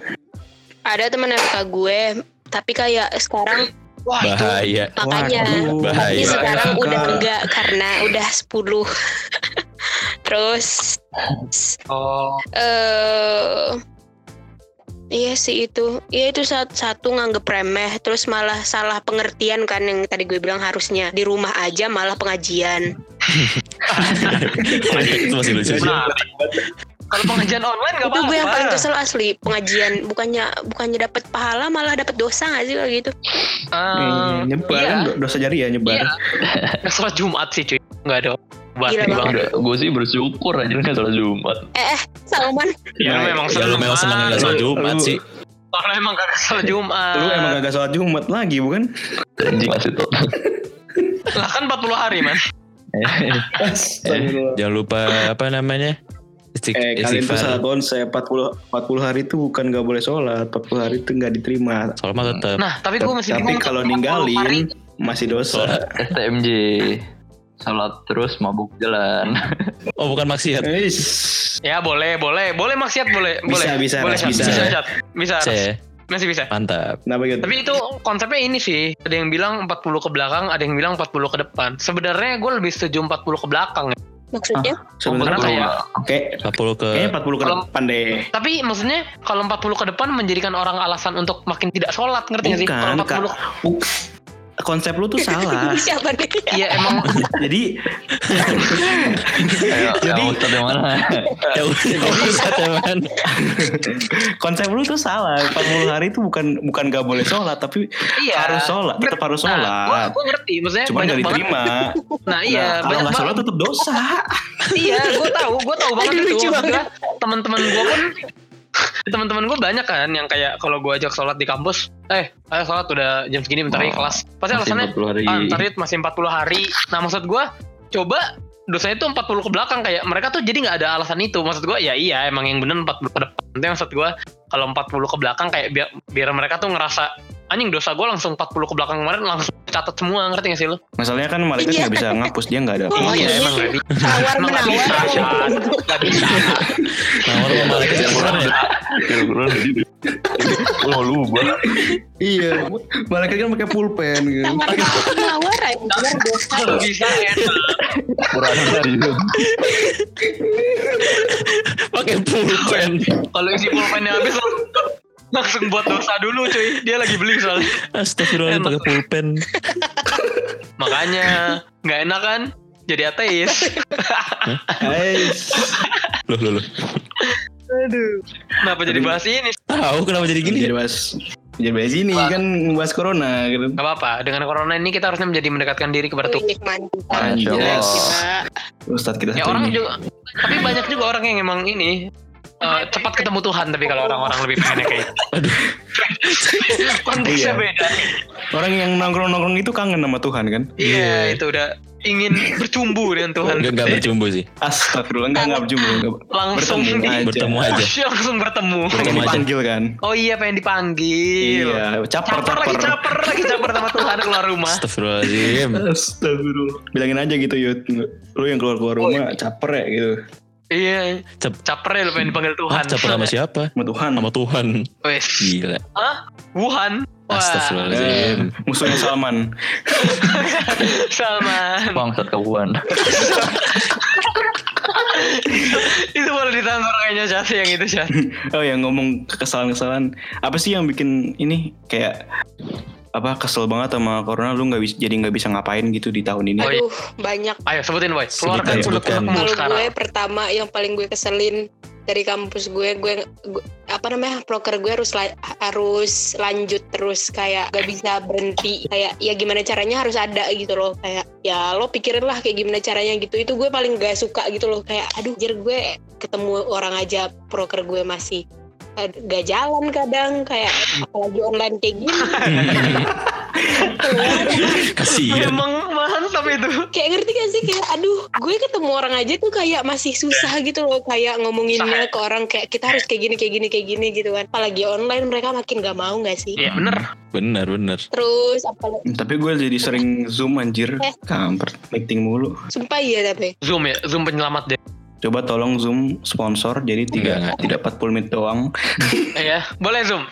Ada teman FK gue, tapi kayak sekarang wah, bahaya. Itu, makanya bahaya. Sekarang bahaya. Udah enggak karena udah 10. Terus iya sih itu. Iya itu satu nganggep remeh, terus malah salah pengertian kan yang tadi gue bilang harusnya di rumah aja malah pengajian. Itu masih lucu. Kalau pengajian online enggak apa-apa. Itu gue yang paling kesel asli, pengajian bukannya dapat pahala malah dapat dosa enggak sih kayak gitu. Nyebarin dosa jariah nyebarin. Iya. Salat Jumat sih cuy. Enggak ada. Gue sih bersyukur aja nggak salat Jumat. Salman. Ya lu memang seneng nggak salat Jumat sih. Karena emang kagak salat Jumat. Lu emang kagak salat Jumat lagi bukan? Masih tuh. Lah kan 40 hari man. Jangan lupa apa namanya? Kalian tuh salah konsep. 40 hari itu bukan nggak boleh sholat, 40 hari itu nggak diterima. Sholat mah tetap. Nah tapi gue masih. Tapi kalau ninggalin masih dosa. STMJ. Salat terus mabuk jalan. Oh bukan maksiat. Ya boleh maksiat boleh. Bisa. Masih bisa. Mantap. Tapi itu konsepnya ini sih. Ada yang bilang 40 ke belakang, ada yang bilang 40 ke depan. Sebenarnya gue lebih setuju 40 ke belakang. Maksudnya? Sebenarnya kayak oke, 40 ke depan deh. Tapi maksudnya kalau 40 ke depan menjadikan orang alasan untuk makin tidak sholat, ngerti enggak sih? Kalau 40 konsep lu tuh salah. Siapa nih? Iya emang. Jadi konsep lu tuh salah. 40 hari itu bukan nggak boleh sholat, tapi harus sholat. Tetap harus sholat. Nah, gue ngerti, maksudnya. Cuma nggak diterima. Nah iya. Kalau nggak sholat tetap dosa. Iya, gue tahu banget itu. Teman-teman gue pun. Teman-teman gue banyak kan yang kayak kalau gue ajak sholat di kampus, ayo sholat udah jam segini bentar lagi kelas. Pasti alasannya antarit masih 40 hari. Nah maksud gue coba dosanya tuh 40 ke belakang, kayak mereka tuh jadi nggak ada alasan itu. Maksud gue ya iya emang yang bener 40 ke depan. Itu yang maksud gue, kalau 40 ke belakang kayak biar mereka tuh ngerasa anjing dosa gue langsung 40 ke belakang kemarin langsung catat semua, ngerti gak sih lu? Masalahnya kan mereka gak bisa ngapus, dia gak ada. Oh iya emang gak bisa. Emang gak bisa. Tawar mereka kira-kira lu banget. Iya mereka kan pakai pulpen gitu. Tawar aja dosa. Gak bisa ya. Pakai pulpen. Kalau isi pulpennya habis langsung buat dosa dulu cuy. Dia lagi beli soalnya. Astagfirullahaladzim pakai pulpen. Makanya gak enak kan jadi ateis. Loh aduh. Kenapa jadi bahas ini? Tahu kenapa jadi gini? Jadi bahas ini kan bahas corona gitu. Gak apa-apa. Dengan corona ini kita harusnya menjadi mendekatkan diri kepada Tuhan. Ustadz kita ya orang ini. Juga. Tapi banyak juga orang yang emang ini cepat ketemu Tuhan, tapi kalau orang-orang lebih pengennya kayak konteksnya beda. Orang yang nongkrong-nongkrong itu kangen sama Tuhan kan? Iya, itu udah ingin bercumbu dengan Tuhan. Enggak bercumbu sih. Astagfirullah, enggak bercumbu. Langsung bertemu. Dipanggil kan? Oh iya, pengen dipanggil. Iya, caper lagi sama Tuhan keluar rumah. Astagfirullah. Bilangin aja gitu, Yud. Lu yang keluar rumah caper ya gitu. Iya, caper ya lu pengen dipanggil Tuhan. Caper sama siapa? Sama Tuhan. Sama Tuhan. Wes. Gila. Hah? Wuhan. Astagfirullahaladzim. Musuhnya Salman. Salman. Bangsat ke Wuhan. Itu boleh ditangkap kayaknya Syat, yang itu Syat. Oh yang ngomong kesalahan-kesalahan. Apa sih yang bikin ini kayak apa kesel banget sama corona, lu nggak bisa ngapain gitu di tahun ini? Aduh banyak. Ayo sebutin boy. Keluarkan unek-unekmu sekarang. Gue pertama yang paling gue keselin dari kampus gue apa namanya proker gue harus lanjut terus, kayak nggak bisa berhenti, kayak ya gimana caranya harus ada gitu loh, kayak ya lo pikirin lah kayak gimana caranya gitu. Itu gue paling nggak suka gitu loh, kayak aduh anjir gue ketemu orang aja proker gue masih gak jalan kadang, kayak apalagi online kayak gini. Kasihan. Emang mantap itu. Kayak ngerti gak sih, kayak aduh gue ketemu orang aja tuh kayak masih susah gitu loh, kayak ngomonginnya ke orang kayak kita harus kayak gini gitu kan. Apalagi online mereka makin gak mau gak sih? Iya bener. Terus apalagi. Tapi gue jadi sering Zoom anjir. Kampret meeting mulu. Sumpah iya tapi. Zoom penyelamat deh. Coba tolong Zoom sponsor, jadi tidak 40 menit doang. Iya, boleh Zoom?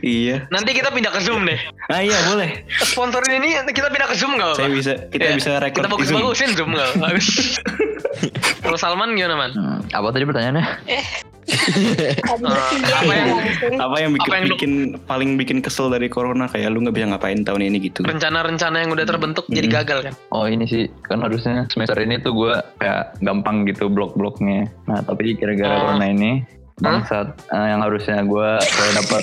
Iya. Nanti kita pindah ke Zoom deh. Ah iya, boleh. Sponsornya ini kita pindah ke Zoom nggak? Saya bisa, kita bisa rekod di Zoom. Kita bagusin Zoom nggak? Kalau Salman gimana Man? Apa tadi pertanyaannya? Apa yang bikin paling bikin kesel dari corona, kayak lu nggak bisa ngapain tahun ini gitu? Rencana-rencana yang udah terbentuk jadi gagal kan? Oh ini sih, kan harusnya semester ini tuh gue kayak gampang gitu blok-bloknya. Nah tapi gara-gara corona ini bangsat yang harusnya gue kayak dapat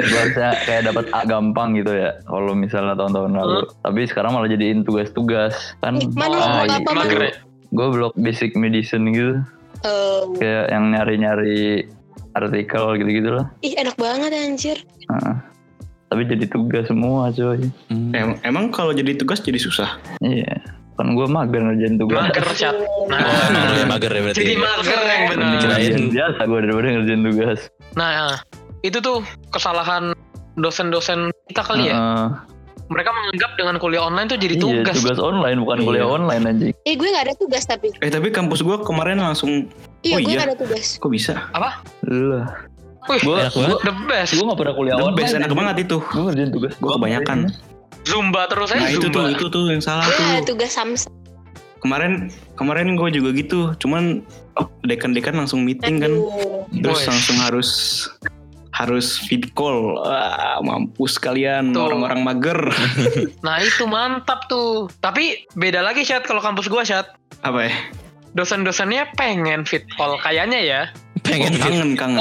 harusnya kayak dapat A gampang gitu ya kalau misalnya tahun-tahun lalu, tapi sekarang malah jadiin tugas-tugas kan. Gue blok basic medicine gitu. Kayak yang nyari-nyari artikel gitu-gitu lah. Ih enak banget anjir. Tapi jadi tugas semua coy. Emang kalau jadi tugas jadi susah? Iya. Kan gue mager ngerjain tugas. Mager chat. Nah, mager ya berarti. Jadi mager yang benar. Ngerjain biasa gue daripada ngerjain tugas. Nah itu tuh kesalahan dosen-dosen kita kali ya. Mereka menganggap dengan kuliah online tuh jadi tugas. Iya, tugas online bukan kuliah online anjing. Gue enggak ada tugas tapi. Tapi kampus gue kemarin langsung gue enggak ada tugas. Kok bisa? Apa? Lah. Gue the best. Gue enggak pernah kuliah online. The best enak banget itu. Gue ngerjain tugas gue kebanyakan. Zumba terus aja. Nah, itu tuh yang salah tuh. Iya, tugas Samsa. Kemarin gue juga gitu. Cuman dekan-dekan langsung meeting kan. Terus langsung harus feed call, mampus kalian tuh. Orang-orang mager. Nah itu mantap tuh. Tapi beda lagi Syat, kalau kampus gua Syat. Apa ya? Dosen-dosennya pengen feed call kayaknya ya. Pengen kangen.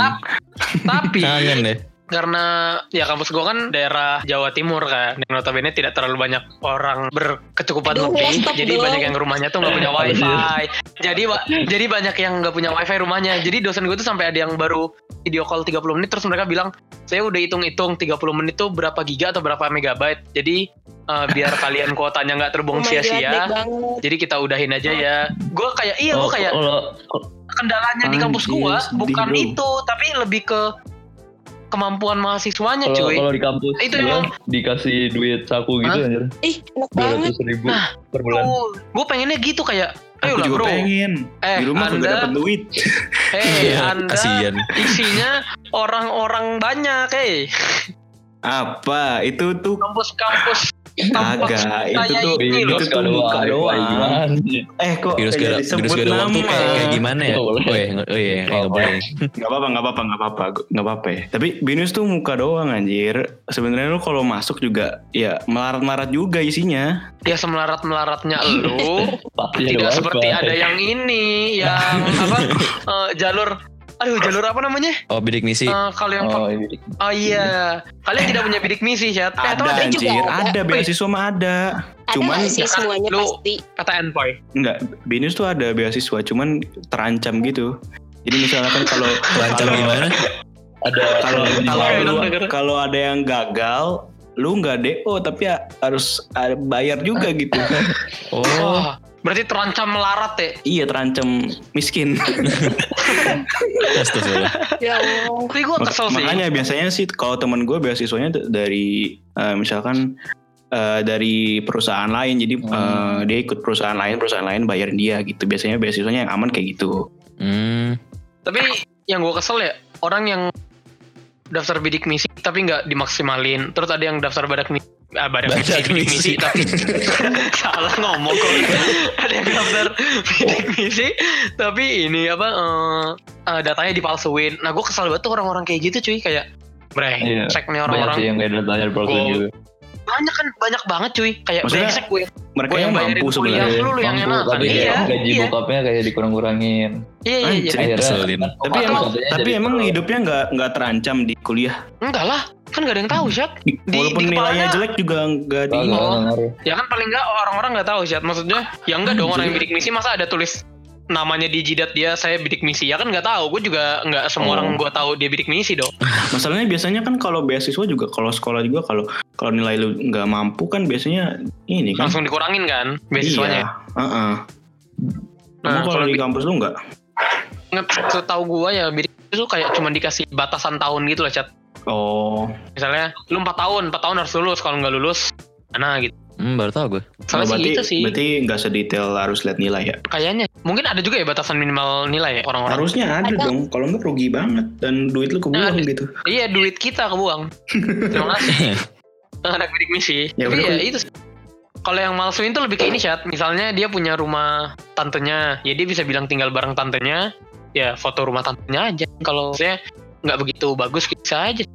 Tapi kangen deh. Karena ya kampus gua kan daerah Jawa Timur kan, yang notabene tidak terlalu banyak orang berkecukupan lebih, jadi banyak yang rumahnya tuh nggak punya wifi. Jadi banyak yang nggak punya wifi rumahnya. Jadi dosen gua tuh sampai ada yang baru video call 30 menit terus mereka bilang, saya udah hitung-hitung 30 menit tuh berapa giga atau berapa megabyte. Jadi biar kalian kuotanya nggak terbuang sia-sia. Jadi kita udahin aja ya. Gua kayak kendalanya di kampus gua bukan itu, tapi lebih ke kemampuan mahasiswanya cuy. Kalau di kampus itu emang dikasih duit saku gitu anjir. Ih enak banget. 200.000 per bulan. Gue pengennya gitu kayak ayo lah bro. Di rumah anda, gak dapet duit. Anda kasian. Isinya orang-orang banyak Apa itu tuh kampus-kampus agak itu tuh virus gak doang. Kok virus gak doang tuh kayak gimana ya? Oh iya Gak apa-apa ya. Tapi Binus tuh muka doang anjir. Sebenarnya lu kalau masuk juga ya melarat-melarat juga isinya. Ya semelarat-melaratnya lu tidak seperti ada yang ini yang apa jalur apa namanya? Oh, bidik misi. Kalian iya. Kalian tidak punya bidik misi, Syat. Ada anjir, ada beasiswa mah ada. Cuman semuanya pasti kata Enpoy. Enggak, Binus tuh ada beasiswa, cuman terancam gitu. Jadi misalkan kalau terancam gimana? Ada kalau ada yang gagal, lu enggak DO tapi harus bayar juga gitu. Oh. Berarti terancam melarat ya? Iya, terancam miskin. Ya Allah. Gue kesel sih. Makanya biasanya sih kalau teman gue beasiswanya dari misalkan dari perusahaan lain. Jadi dia ikut perusahaan lain bayarin dia gitu. Biasanya beasiswanya yang aman kayak gitu. Tapi yang gue kesel ya, orang yang daftar bidik misi tapi gak dimaksimalin. Terus ada yang daftar badak misi. Bidik misi tapi salah ngomong kok. Ada yang daftar bidik misi tapi ini datanya dipalsuin. Nah gue kesal banget tuh orang-orang kayak gitu cuy, kayak breng cek nih orang-orang. Banyak sih yang kayak datanya dipalsuin juga. Banyak banget cuy, kayak brengsek gue. Mereka yang mampu sebenarnya. Lu yang enak kan. Iya. Gaji bokapnya kayak dikurang-kurangin. Iya. Tapi emang hidupnya enggak terancam di kuliah. Enggak lah. Kan gak ada yang tahu Syat. Walaupun nilainya jelek juga gak di ya kan paling gak orang-orang gak tahu Syat. Maksudnya ya enggak dong, orang yang bidik misi masa ada tulis namanya di jidat dia saya bidik misi, ya kan gak tahu. Gue juga gak semua orang gue tahu dia bidik misi dong. Masalahnya biasanya kan kalau beasiswa juga, kalau sekolah juga, kalau nilai lu gak mampu kan biasanya ini kan langsung dikurangin kan beasiswanya. Nah, kalau di kampus lu gak? Tahu gue ya bidik misi tuh kayak cuma dikasih batasan tahun gitu lah Syat. Misalnya lu 4 tahun harus lulus, kalau nggak lulus mana gitu. Baru tau gue. Soalnya berarti nggak sedetail harus lihat nilai ya. Kayaknya Mungkin ada juga ya batasan minimal nilai ya orang-orang. Harusnya ada dong, kalau enggak rugi banget dan duit lu kebuang gitu. Iya, duit kita kebuang. Terima kasih. Anak bidik misi. Ya, tapi ya itu. Kalau yang malsuin tuh lebih ke ini, Chat. Misalnya dia punya rumah tantenya, ya dia bisa bilang tinggal bareng tantenya, ya foto rumah tantenya aja. Kalau saya nggak begitu bagus, bisa aja.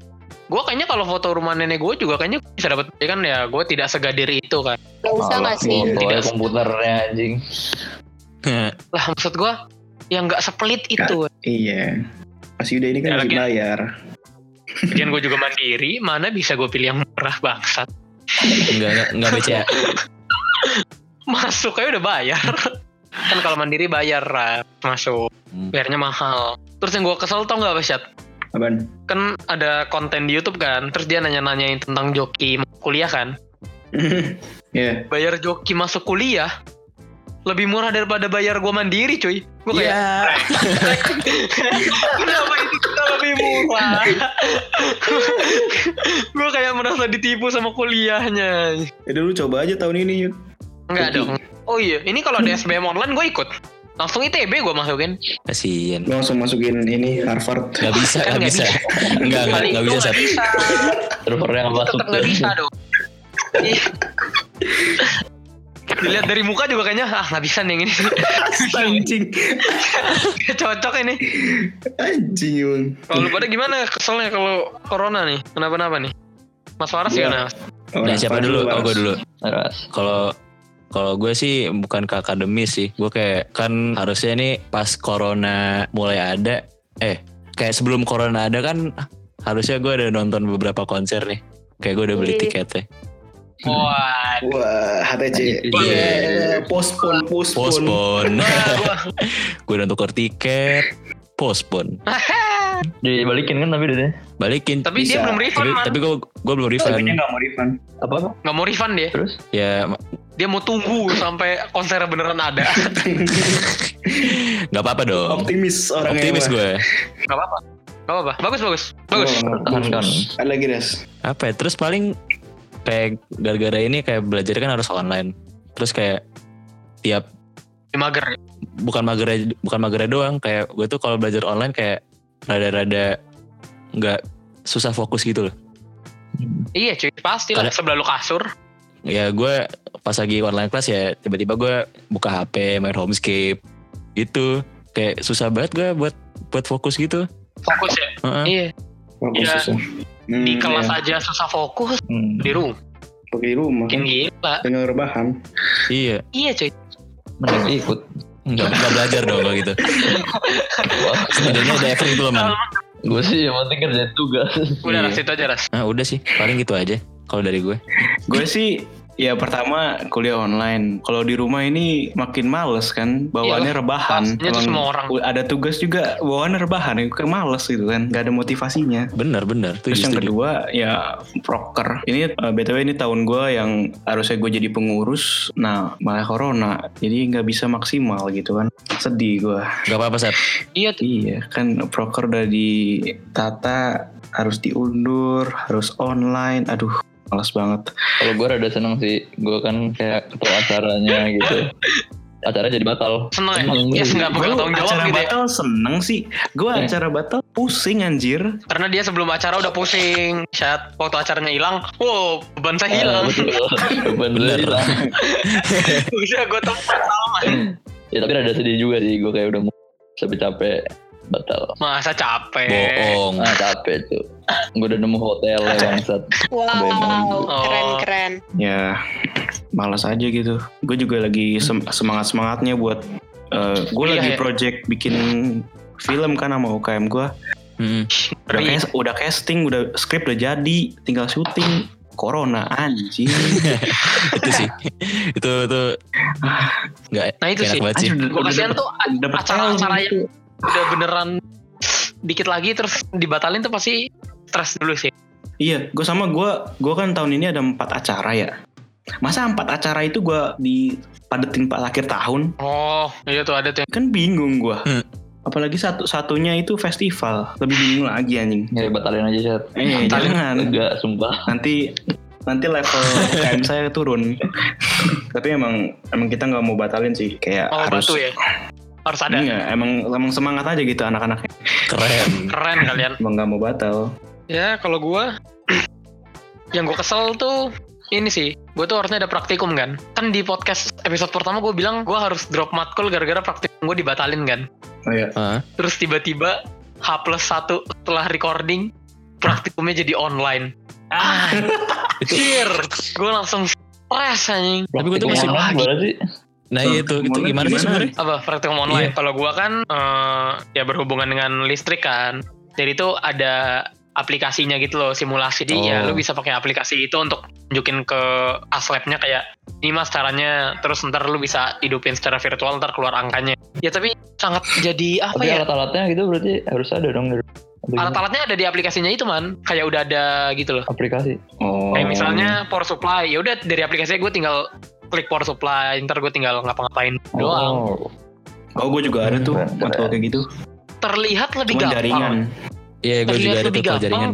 Gue kayaknya kalau foto rumah nenek gue juga kayaknya bisa dapat, kan ya gue tidak segadir itu kan. Gak usah nggak sih? Tidak komputernya anjing. Lah maksud gue, yang nggak sepelit itu. Iya. Mas Yuda ini kan harus ya, bayar. Lagian gue juga mandiri, mana bisa gue pilih yang murah bangsat. Enggak BCA. Masuk aja udah bayar. Kan kalau mandiri bayar masuk. Bayarnya mahal. Terus yang gue kesel tau gak, Rashad? Apaan? Kan ada konten di YouTube kan. Terus dia nanya-nanyain tentang joki kuliah kan. Yeah. Bayar joki masuk kuliah lebih murah daripada bayar gue mandiri, cuy. Gue kayak kenapa itu kita lebih murah? Gue kayak merasa ditipu sama kuliahnya. Yaudah lu coba aja tahun ini, Yud. Enggak dong. Oh iya, ini kalau ada SBM online gue ikut. Langsung ITB gue masukin. Kasian. Langsung masukin ini Harvard. Gak bisa, gak bisa. Enggak bisa, Sat. Tetep gak bisa dong. Dilihat dari muka juga kayaknya nggak bisa nih ini. Anjing. Cocok ini. Anjing. Kalau lu pada gimana keselnya kalau corona nih? Kenapa-napa nih? Mas Faras gimana? Nah, siapa dulu? Oh, gue dulu. Kalau gue sih bukan ke akademis sih. Gue kayak kan harusnya nih pas corona mulai ada, kayak sebelum corona ada kan harusnya gue ada nonton beberapa konser nih. Kayak gue udah beli tiketnya. Wah, HTC. Postpone. Gue udah tuker tiket, postpone. Dibalikin kan tapi udah. Balikin. Tapi bisa. Dia belum refund. Tapi gue belum refund. Tapi dia nggak mau refund. Apa? Nggak mau refund dia. Terus? Ya. Dia mau tunggu sampai konser beneran ada. Gak apa-apa dong. Optimis gue. Gak apa-apa. Bagus. Ada lagi Des. Apa ya? Terus paling kayak gara-gara ini kayak belajar kan harus online. Terus kayak tiap mager. Bukan mager doang, kayak gue tuh kalau belajar online kayak rada-rada enggak susah fokus gitu loh. Iya, cuy, pasti lah sebelah lu kasur. Ya gue pas lagi online class ya tiba-tiba gue buka HP, main Homescape gitu. Kayak susah banget gue buat fokus gitu. Fokus ya? Iya. Fokus ya. Susah. Di kelas aja susah fokus, di rumah mungkin gila dengan rebahan. Iya cuy, mending ikut nggak belajar dong kalau gitu. Sebenarnya ada effort belum kan? Gue sih yang penting kerjain tugas. Udah Ras, itu aja Ras. Udah sih paling gitu aja kalau dari gue. Gue sih ya pertama kuliah online. Kalau di rumah ini makin males kan, bawaannya rebahan. Semua orang. Ada tugas juga bawaannya rebahan, males gitu kan, gak ada motivasinya. Bener. Terus yang kedua ya proker. Ini BTW ini tahun gue yang harusnya gue jadi pengurus, nah malah corona, jadi gak bisa maksimal gitu kan. Sedih gue. Gak apa-apa Sat. Iya kan proker udah ditata, harus diundur, harus online. Aduh, males banget. Kalau gue rada seneng sih, gue kan kayak ketua acaranya gitu. Acara jadi batal. Seneng ya? Yes, gak bakal tanggung jawab gitu ya. Acara batal seneng sih. Gue acara batal pusing anjir. Karena dia sebelum acara udah pusing. Saat waktu acaranya hilang, wow beban saya hilang. Beban hilang. Udah gue tempat Salman. Ya tapi rada sedih juga sih, gue kayak udah sampai capek. Batal. Masa capek? Bohong. Capek tuh. Gue udah nemu hotel ya bangsat. Wow, keren. Ya, malas aja gitu. Gue juga lagi semangat-semangatnya buat gue lagi project bikin film kan sama UKM gue. Udah casting, udah skrip udah jadi, tinggal syuting. Corona anjing. Itu sih. Itu enggak. Nah itu sih. Gue kasihan tuh acara-acara yang udah beneran dikit lagi terus dibatalin tuh pasti stres dulu sih. Iya, gue sama gue kan tahun ini ada 4 acara ya. Masa 4 acara itu gue dipadetin pas akhir tahun? Oh, iya tuh ada tuh. Kan bingung gue. Apalagi satunya itu festival, lebih bingung lagi anjing. Ya batalin aja Chat. Jangan. Enggak, sumpah. Nanti level KM saya turun. Tapi emang kita nggak mau batalin sih, kayak harus. Batu ya. Harus ada. Iya, emang semangat aja gitu anak-anaknya. Keren kalian. Emang gak mau batal. Ya, kalau gua yang gua kesel tuh ini sih, gue tuh harusnya ada praktikum kan. Kan di podcast episode pertama gue bilang gue harus drop matkul gara-gara praktikum gue dibatalin kan. Oh iya. Terus tiba-tiba H+1 setelah recording praktikumnya jadi online. Anjir, gue langsung stres anjing. Tapi gue tuh masih lagi. Nah itu gimana sih sebenarnya? Apa praktikum online? Kalau gue kan ya berhubungan dengan listrik kan. Jadi itu ada aplikasinya gitu loh, simulasi. Jadi ya lu bisa pakai aplikasi itu untuk nunjukin ke aslabnya kayak ini mas caranya, terus ntar lu bisa hidupin secara virtual, ntar keluar angkanya. Ya tapi sangat jadi apa tapi ya, alat-alatnya gitu berarti harus ada dong. Alat-alatnya ada di aplikasinya itu man, kayak udah ada gitu loh aplikasi. Kayak misalnya power supply, ya udah dari aplikasinya gue tinggal klik power supply, ntar gue tinggal ngapa-ngapain doang. Gue juga ada tuh waktu kayak gitu. Terlihat lebih gampang jaringan. Iya, gue juga ada tutorial jaringan.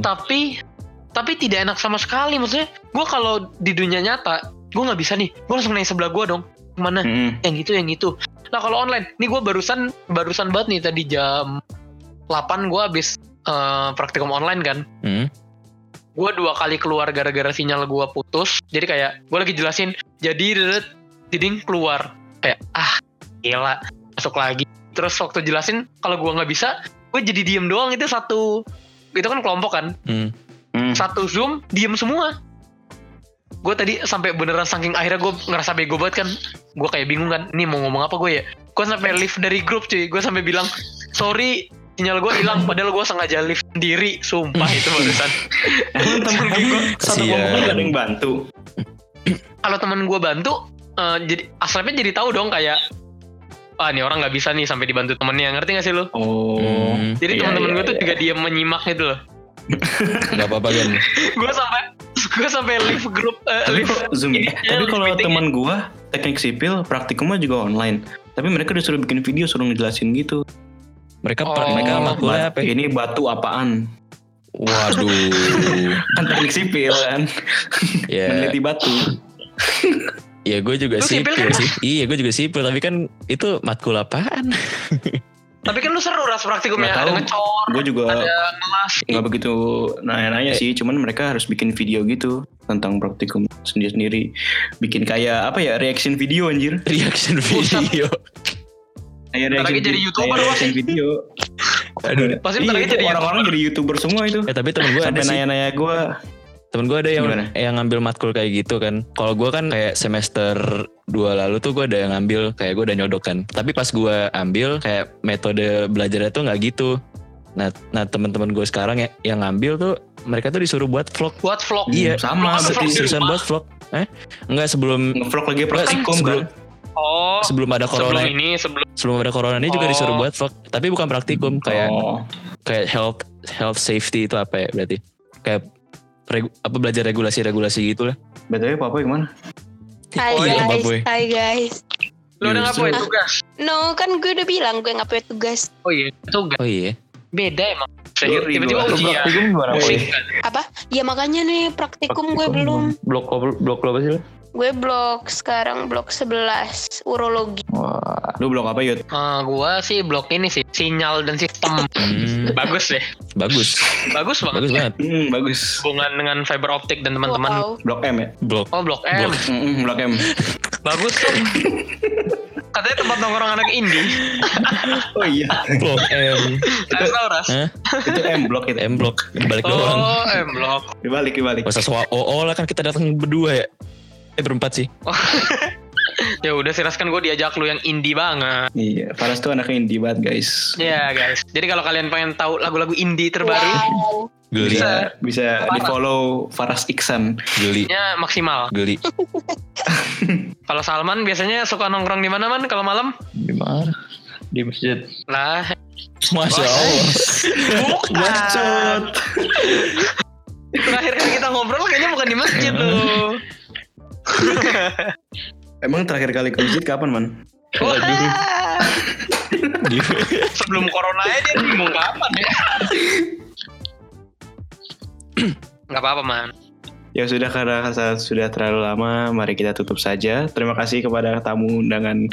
Tapi tidak enak sama sekali. Maksudnya, gue kalau di dunia nyata, gue nggak bisa nih. Gue langsung nanya sebelah gue dong. Kemana? Yang itu. Nah, kalau online, nih gue barusan banget nih tadi jam 8 gue habis praktikum online kan. Gue 2 kali keluar gara-gara sinyal gue putus. Jadi kayak gue lagi jelasin. Jadi diding keluar. Kayak gila, masuk lagi. Terus waktu jelasin, kalau gue nggak bisa, gue jadi diem doang. Itu satu, itu kan kelompok kan, satu zoom diem semua. Gue tadi sampai beneran saking akhirnya gue ngerasa bego banget kan, gue kayak bingung kan, ini mau ngomong apa gue ya. Gue sampai live dari grup cuy, gue sampai bilang sorry sinyal gue hilang, padahal gue sengaja live sendiri, sumpah itu barusan. Temen gue satu kelompok gak ada yang bantu. Kalau temen gue bantu, jadi asalnya jadi tahu dong kayak, nih orang nggak bisa nih sampai dibantu temennya, ngerti nggak sih lo? Jadi teman-teman gue tuh juga dia menyimak gitu loh. Gak apa-apa kan? gue sampai live grup live zoom. Tapi kalau teman gue teknik sipil praktikumnya juga online. Tapi mereka disuruh bikin video, suruh ngejelasin gitu. Mereka makulnya apa? Ini batu apaan? Waduh. Kan teknik sipil kan? Meneliti batu. Ya gue juga sipil kan? Sih. Iya gue juga sipil, tapi kan itu matkul apaan? Tapi kan lu seru ras praktikumnya, ada ngecor, gue juga ada ngelas. Gak begitu nanya-nanya sih, cuman mereka harus bikin video gitu tentang praktikum sendiri-sendiri. Bikin kayak apa ya, reaction video anjir. Reaction video. Ntar lagi jadi YouTuber lu sih. Aduh, pasti ntar lagi jadi orang-orang jadi YouTuber semua itu. Tapi temen gue ada sih. Sampai nanya-nanya gue. Temen gue ada yang ngambil matkul kayak gitu kan. Kalau gue kan kayak semester 2 lalu tuh gue ada yang ngambil, kayak gue udah nyodok kan. Tapi pas gue ambil kayak metode belajarnya tuh gak gitu. Nah teman-teman gue sekarang ya, yang ngambil tuh mereka tuh disuruh buat vlog. Buat vlog? Iya, sama disuruh buat vlog. Enggak, sebelum vlog lagi praktikum kan. Sebelum ada corona. Sebelum ada corona ini juga disuruh buat vlog. Tapi bukan praktikum, kayak health safety itu apa ya berarti. Kayak apa belajar regulasi-regulasi gitu lah. BTW Papoy gimana? Hai guys. Lu udah ngapain tugas? No, kan gue udah bilang gue ngapain tugas. Oh iya. Beda emang. Tiba-tiba ujian. Praktikum gimana Papoy? Apa? Ya makanya nih praktikum gue belum. Blok apa sih lu? Gue blok sekarang blok 11 urologi. Wah, lu blok apa Yud? Gue sih blok ini sih, sinyal dan sistem. Bagus deh. Bagus banget. Bagus banget. Bagus. Hubungan dengan fiber optik dan teman-teman. Wow. Blok M ya? Blok M. Blok M. Bagus tuh. Katanya tempat nongkrong anak indie. Oh iya. Blok M. Ras. Itu M blok itu. M blok. Dibalik doang. Oh, M blok. Dibalik. Masa soal OO lah kan kita datang berdua ya. Berempat sih. Ya udah Faras, kan gue diajak lu yang indie banget. Iya, Faras tuh anaknya indie banget guys. Iya guys. Jadi kalau kalian pengen tahu lagu-lagu indie terbaru, geli. Bisa di follow Faras Iksan. Gelinya maksimal. Geli. Kalau Salman biasanya suka nongkrong di mana man kalau malam? Di mana? Di masjid lah. Masya Allah. Bacot. Terakhir kan kita ngobrol kayaknya bukan di masjid tuh. Emang terakhir kali ke masjid kapan man? Sebelum corona aja dia bingung kapan ya. Gak apa-apa man. Ya sudah, karena sudah terlalu lama, mari kita tutup saja. Terima kasih kepada tamu undangan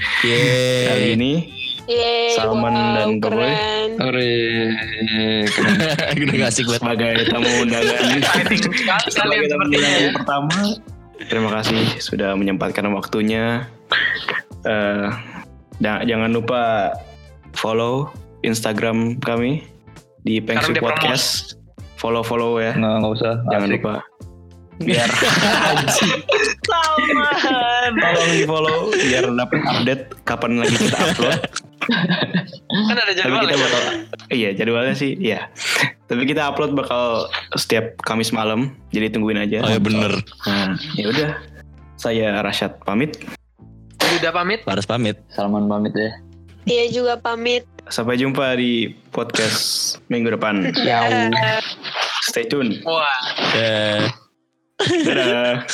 kali ini. Yeay, Salman dan Boboy. Keren. Sebagai tamu undangan. Sebagai tamu undangan pertama. Terima kasih sudah menyempatkan waktunya. Jangan lupa follow Instagram kami di Pengsu Podcast. Follow ya. Nggak usah. Jangan lupa. Biar Salman tolong di follow biar dapat update kapan lagi kita upload. Kan ada jadwal. Iya jadwalnya sih iya. Tapi kita upload bakal setiap Kamis malam. Jadi tungguin aja. Oh ya bener. Nah, ya udah. Saya Rashad pamit. Yuda pamit. Faras pamit. Salman pamit ya. Tia juga pamit. Sampai jumpa di podcast minggu depan. Riau. Stay tune. Wah. Dadah.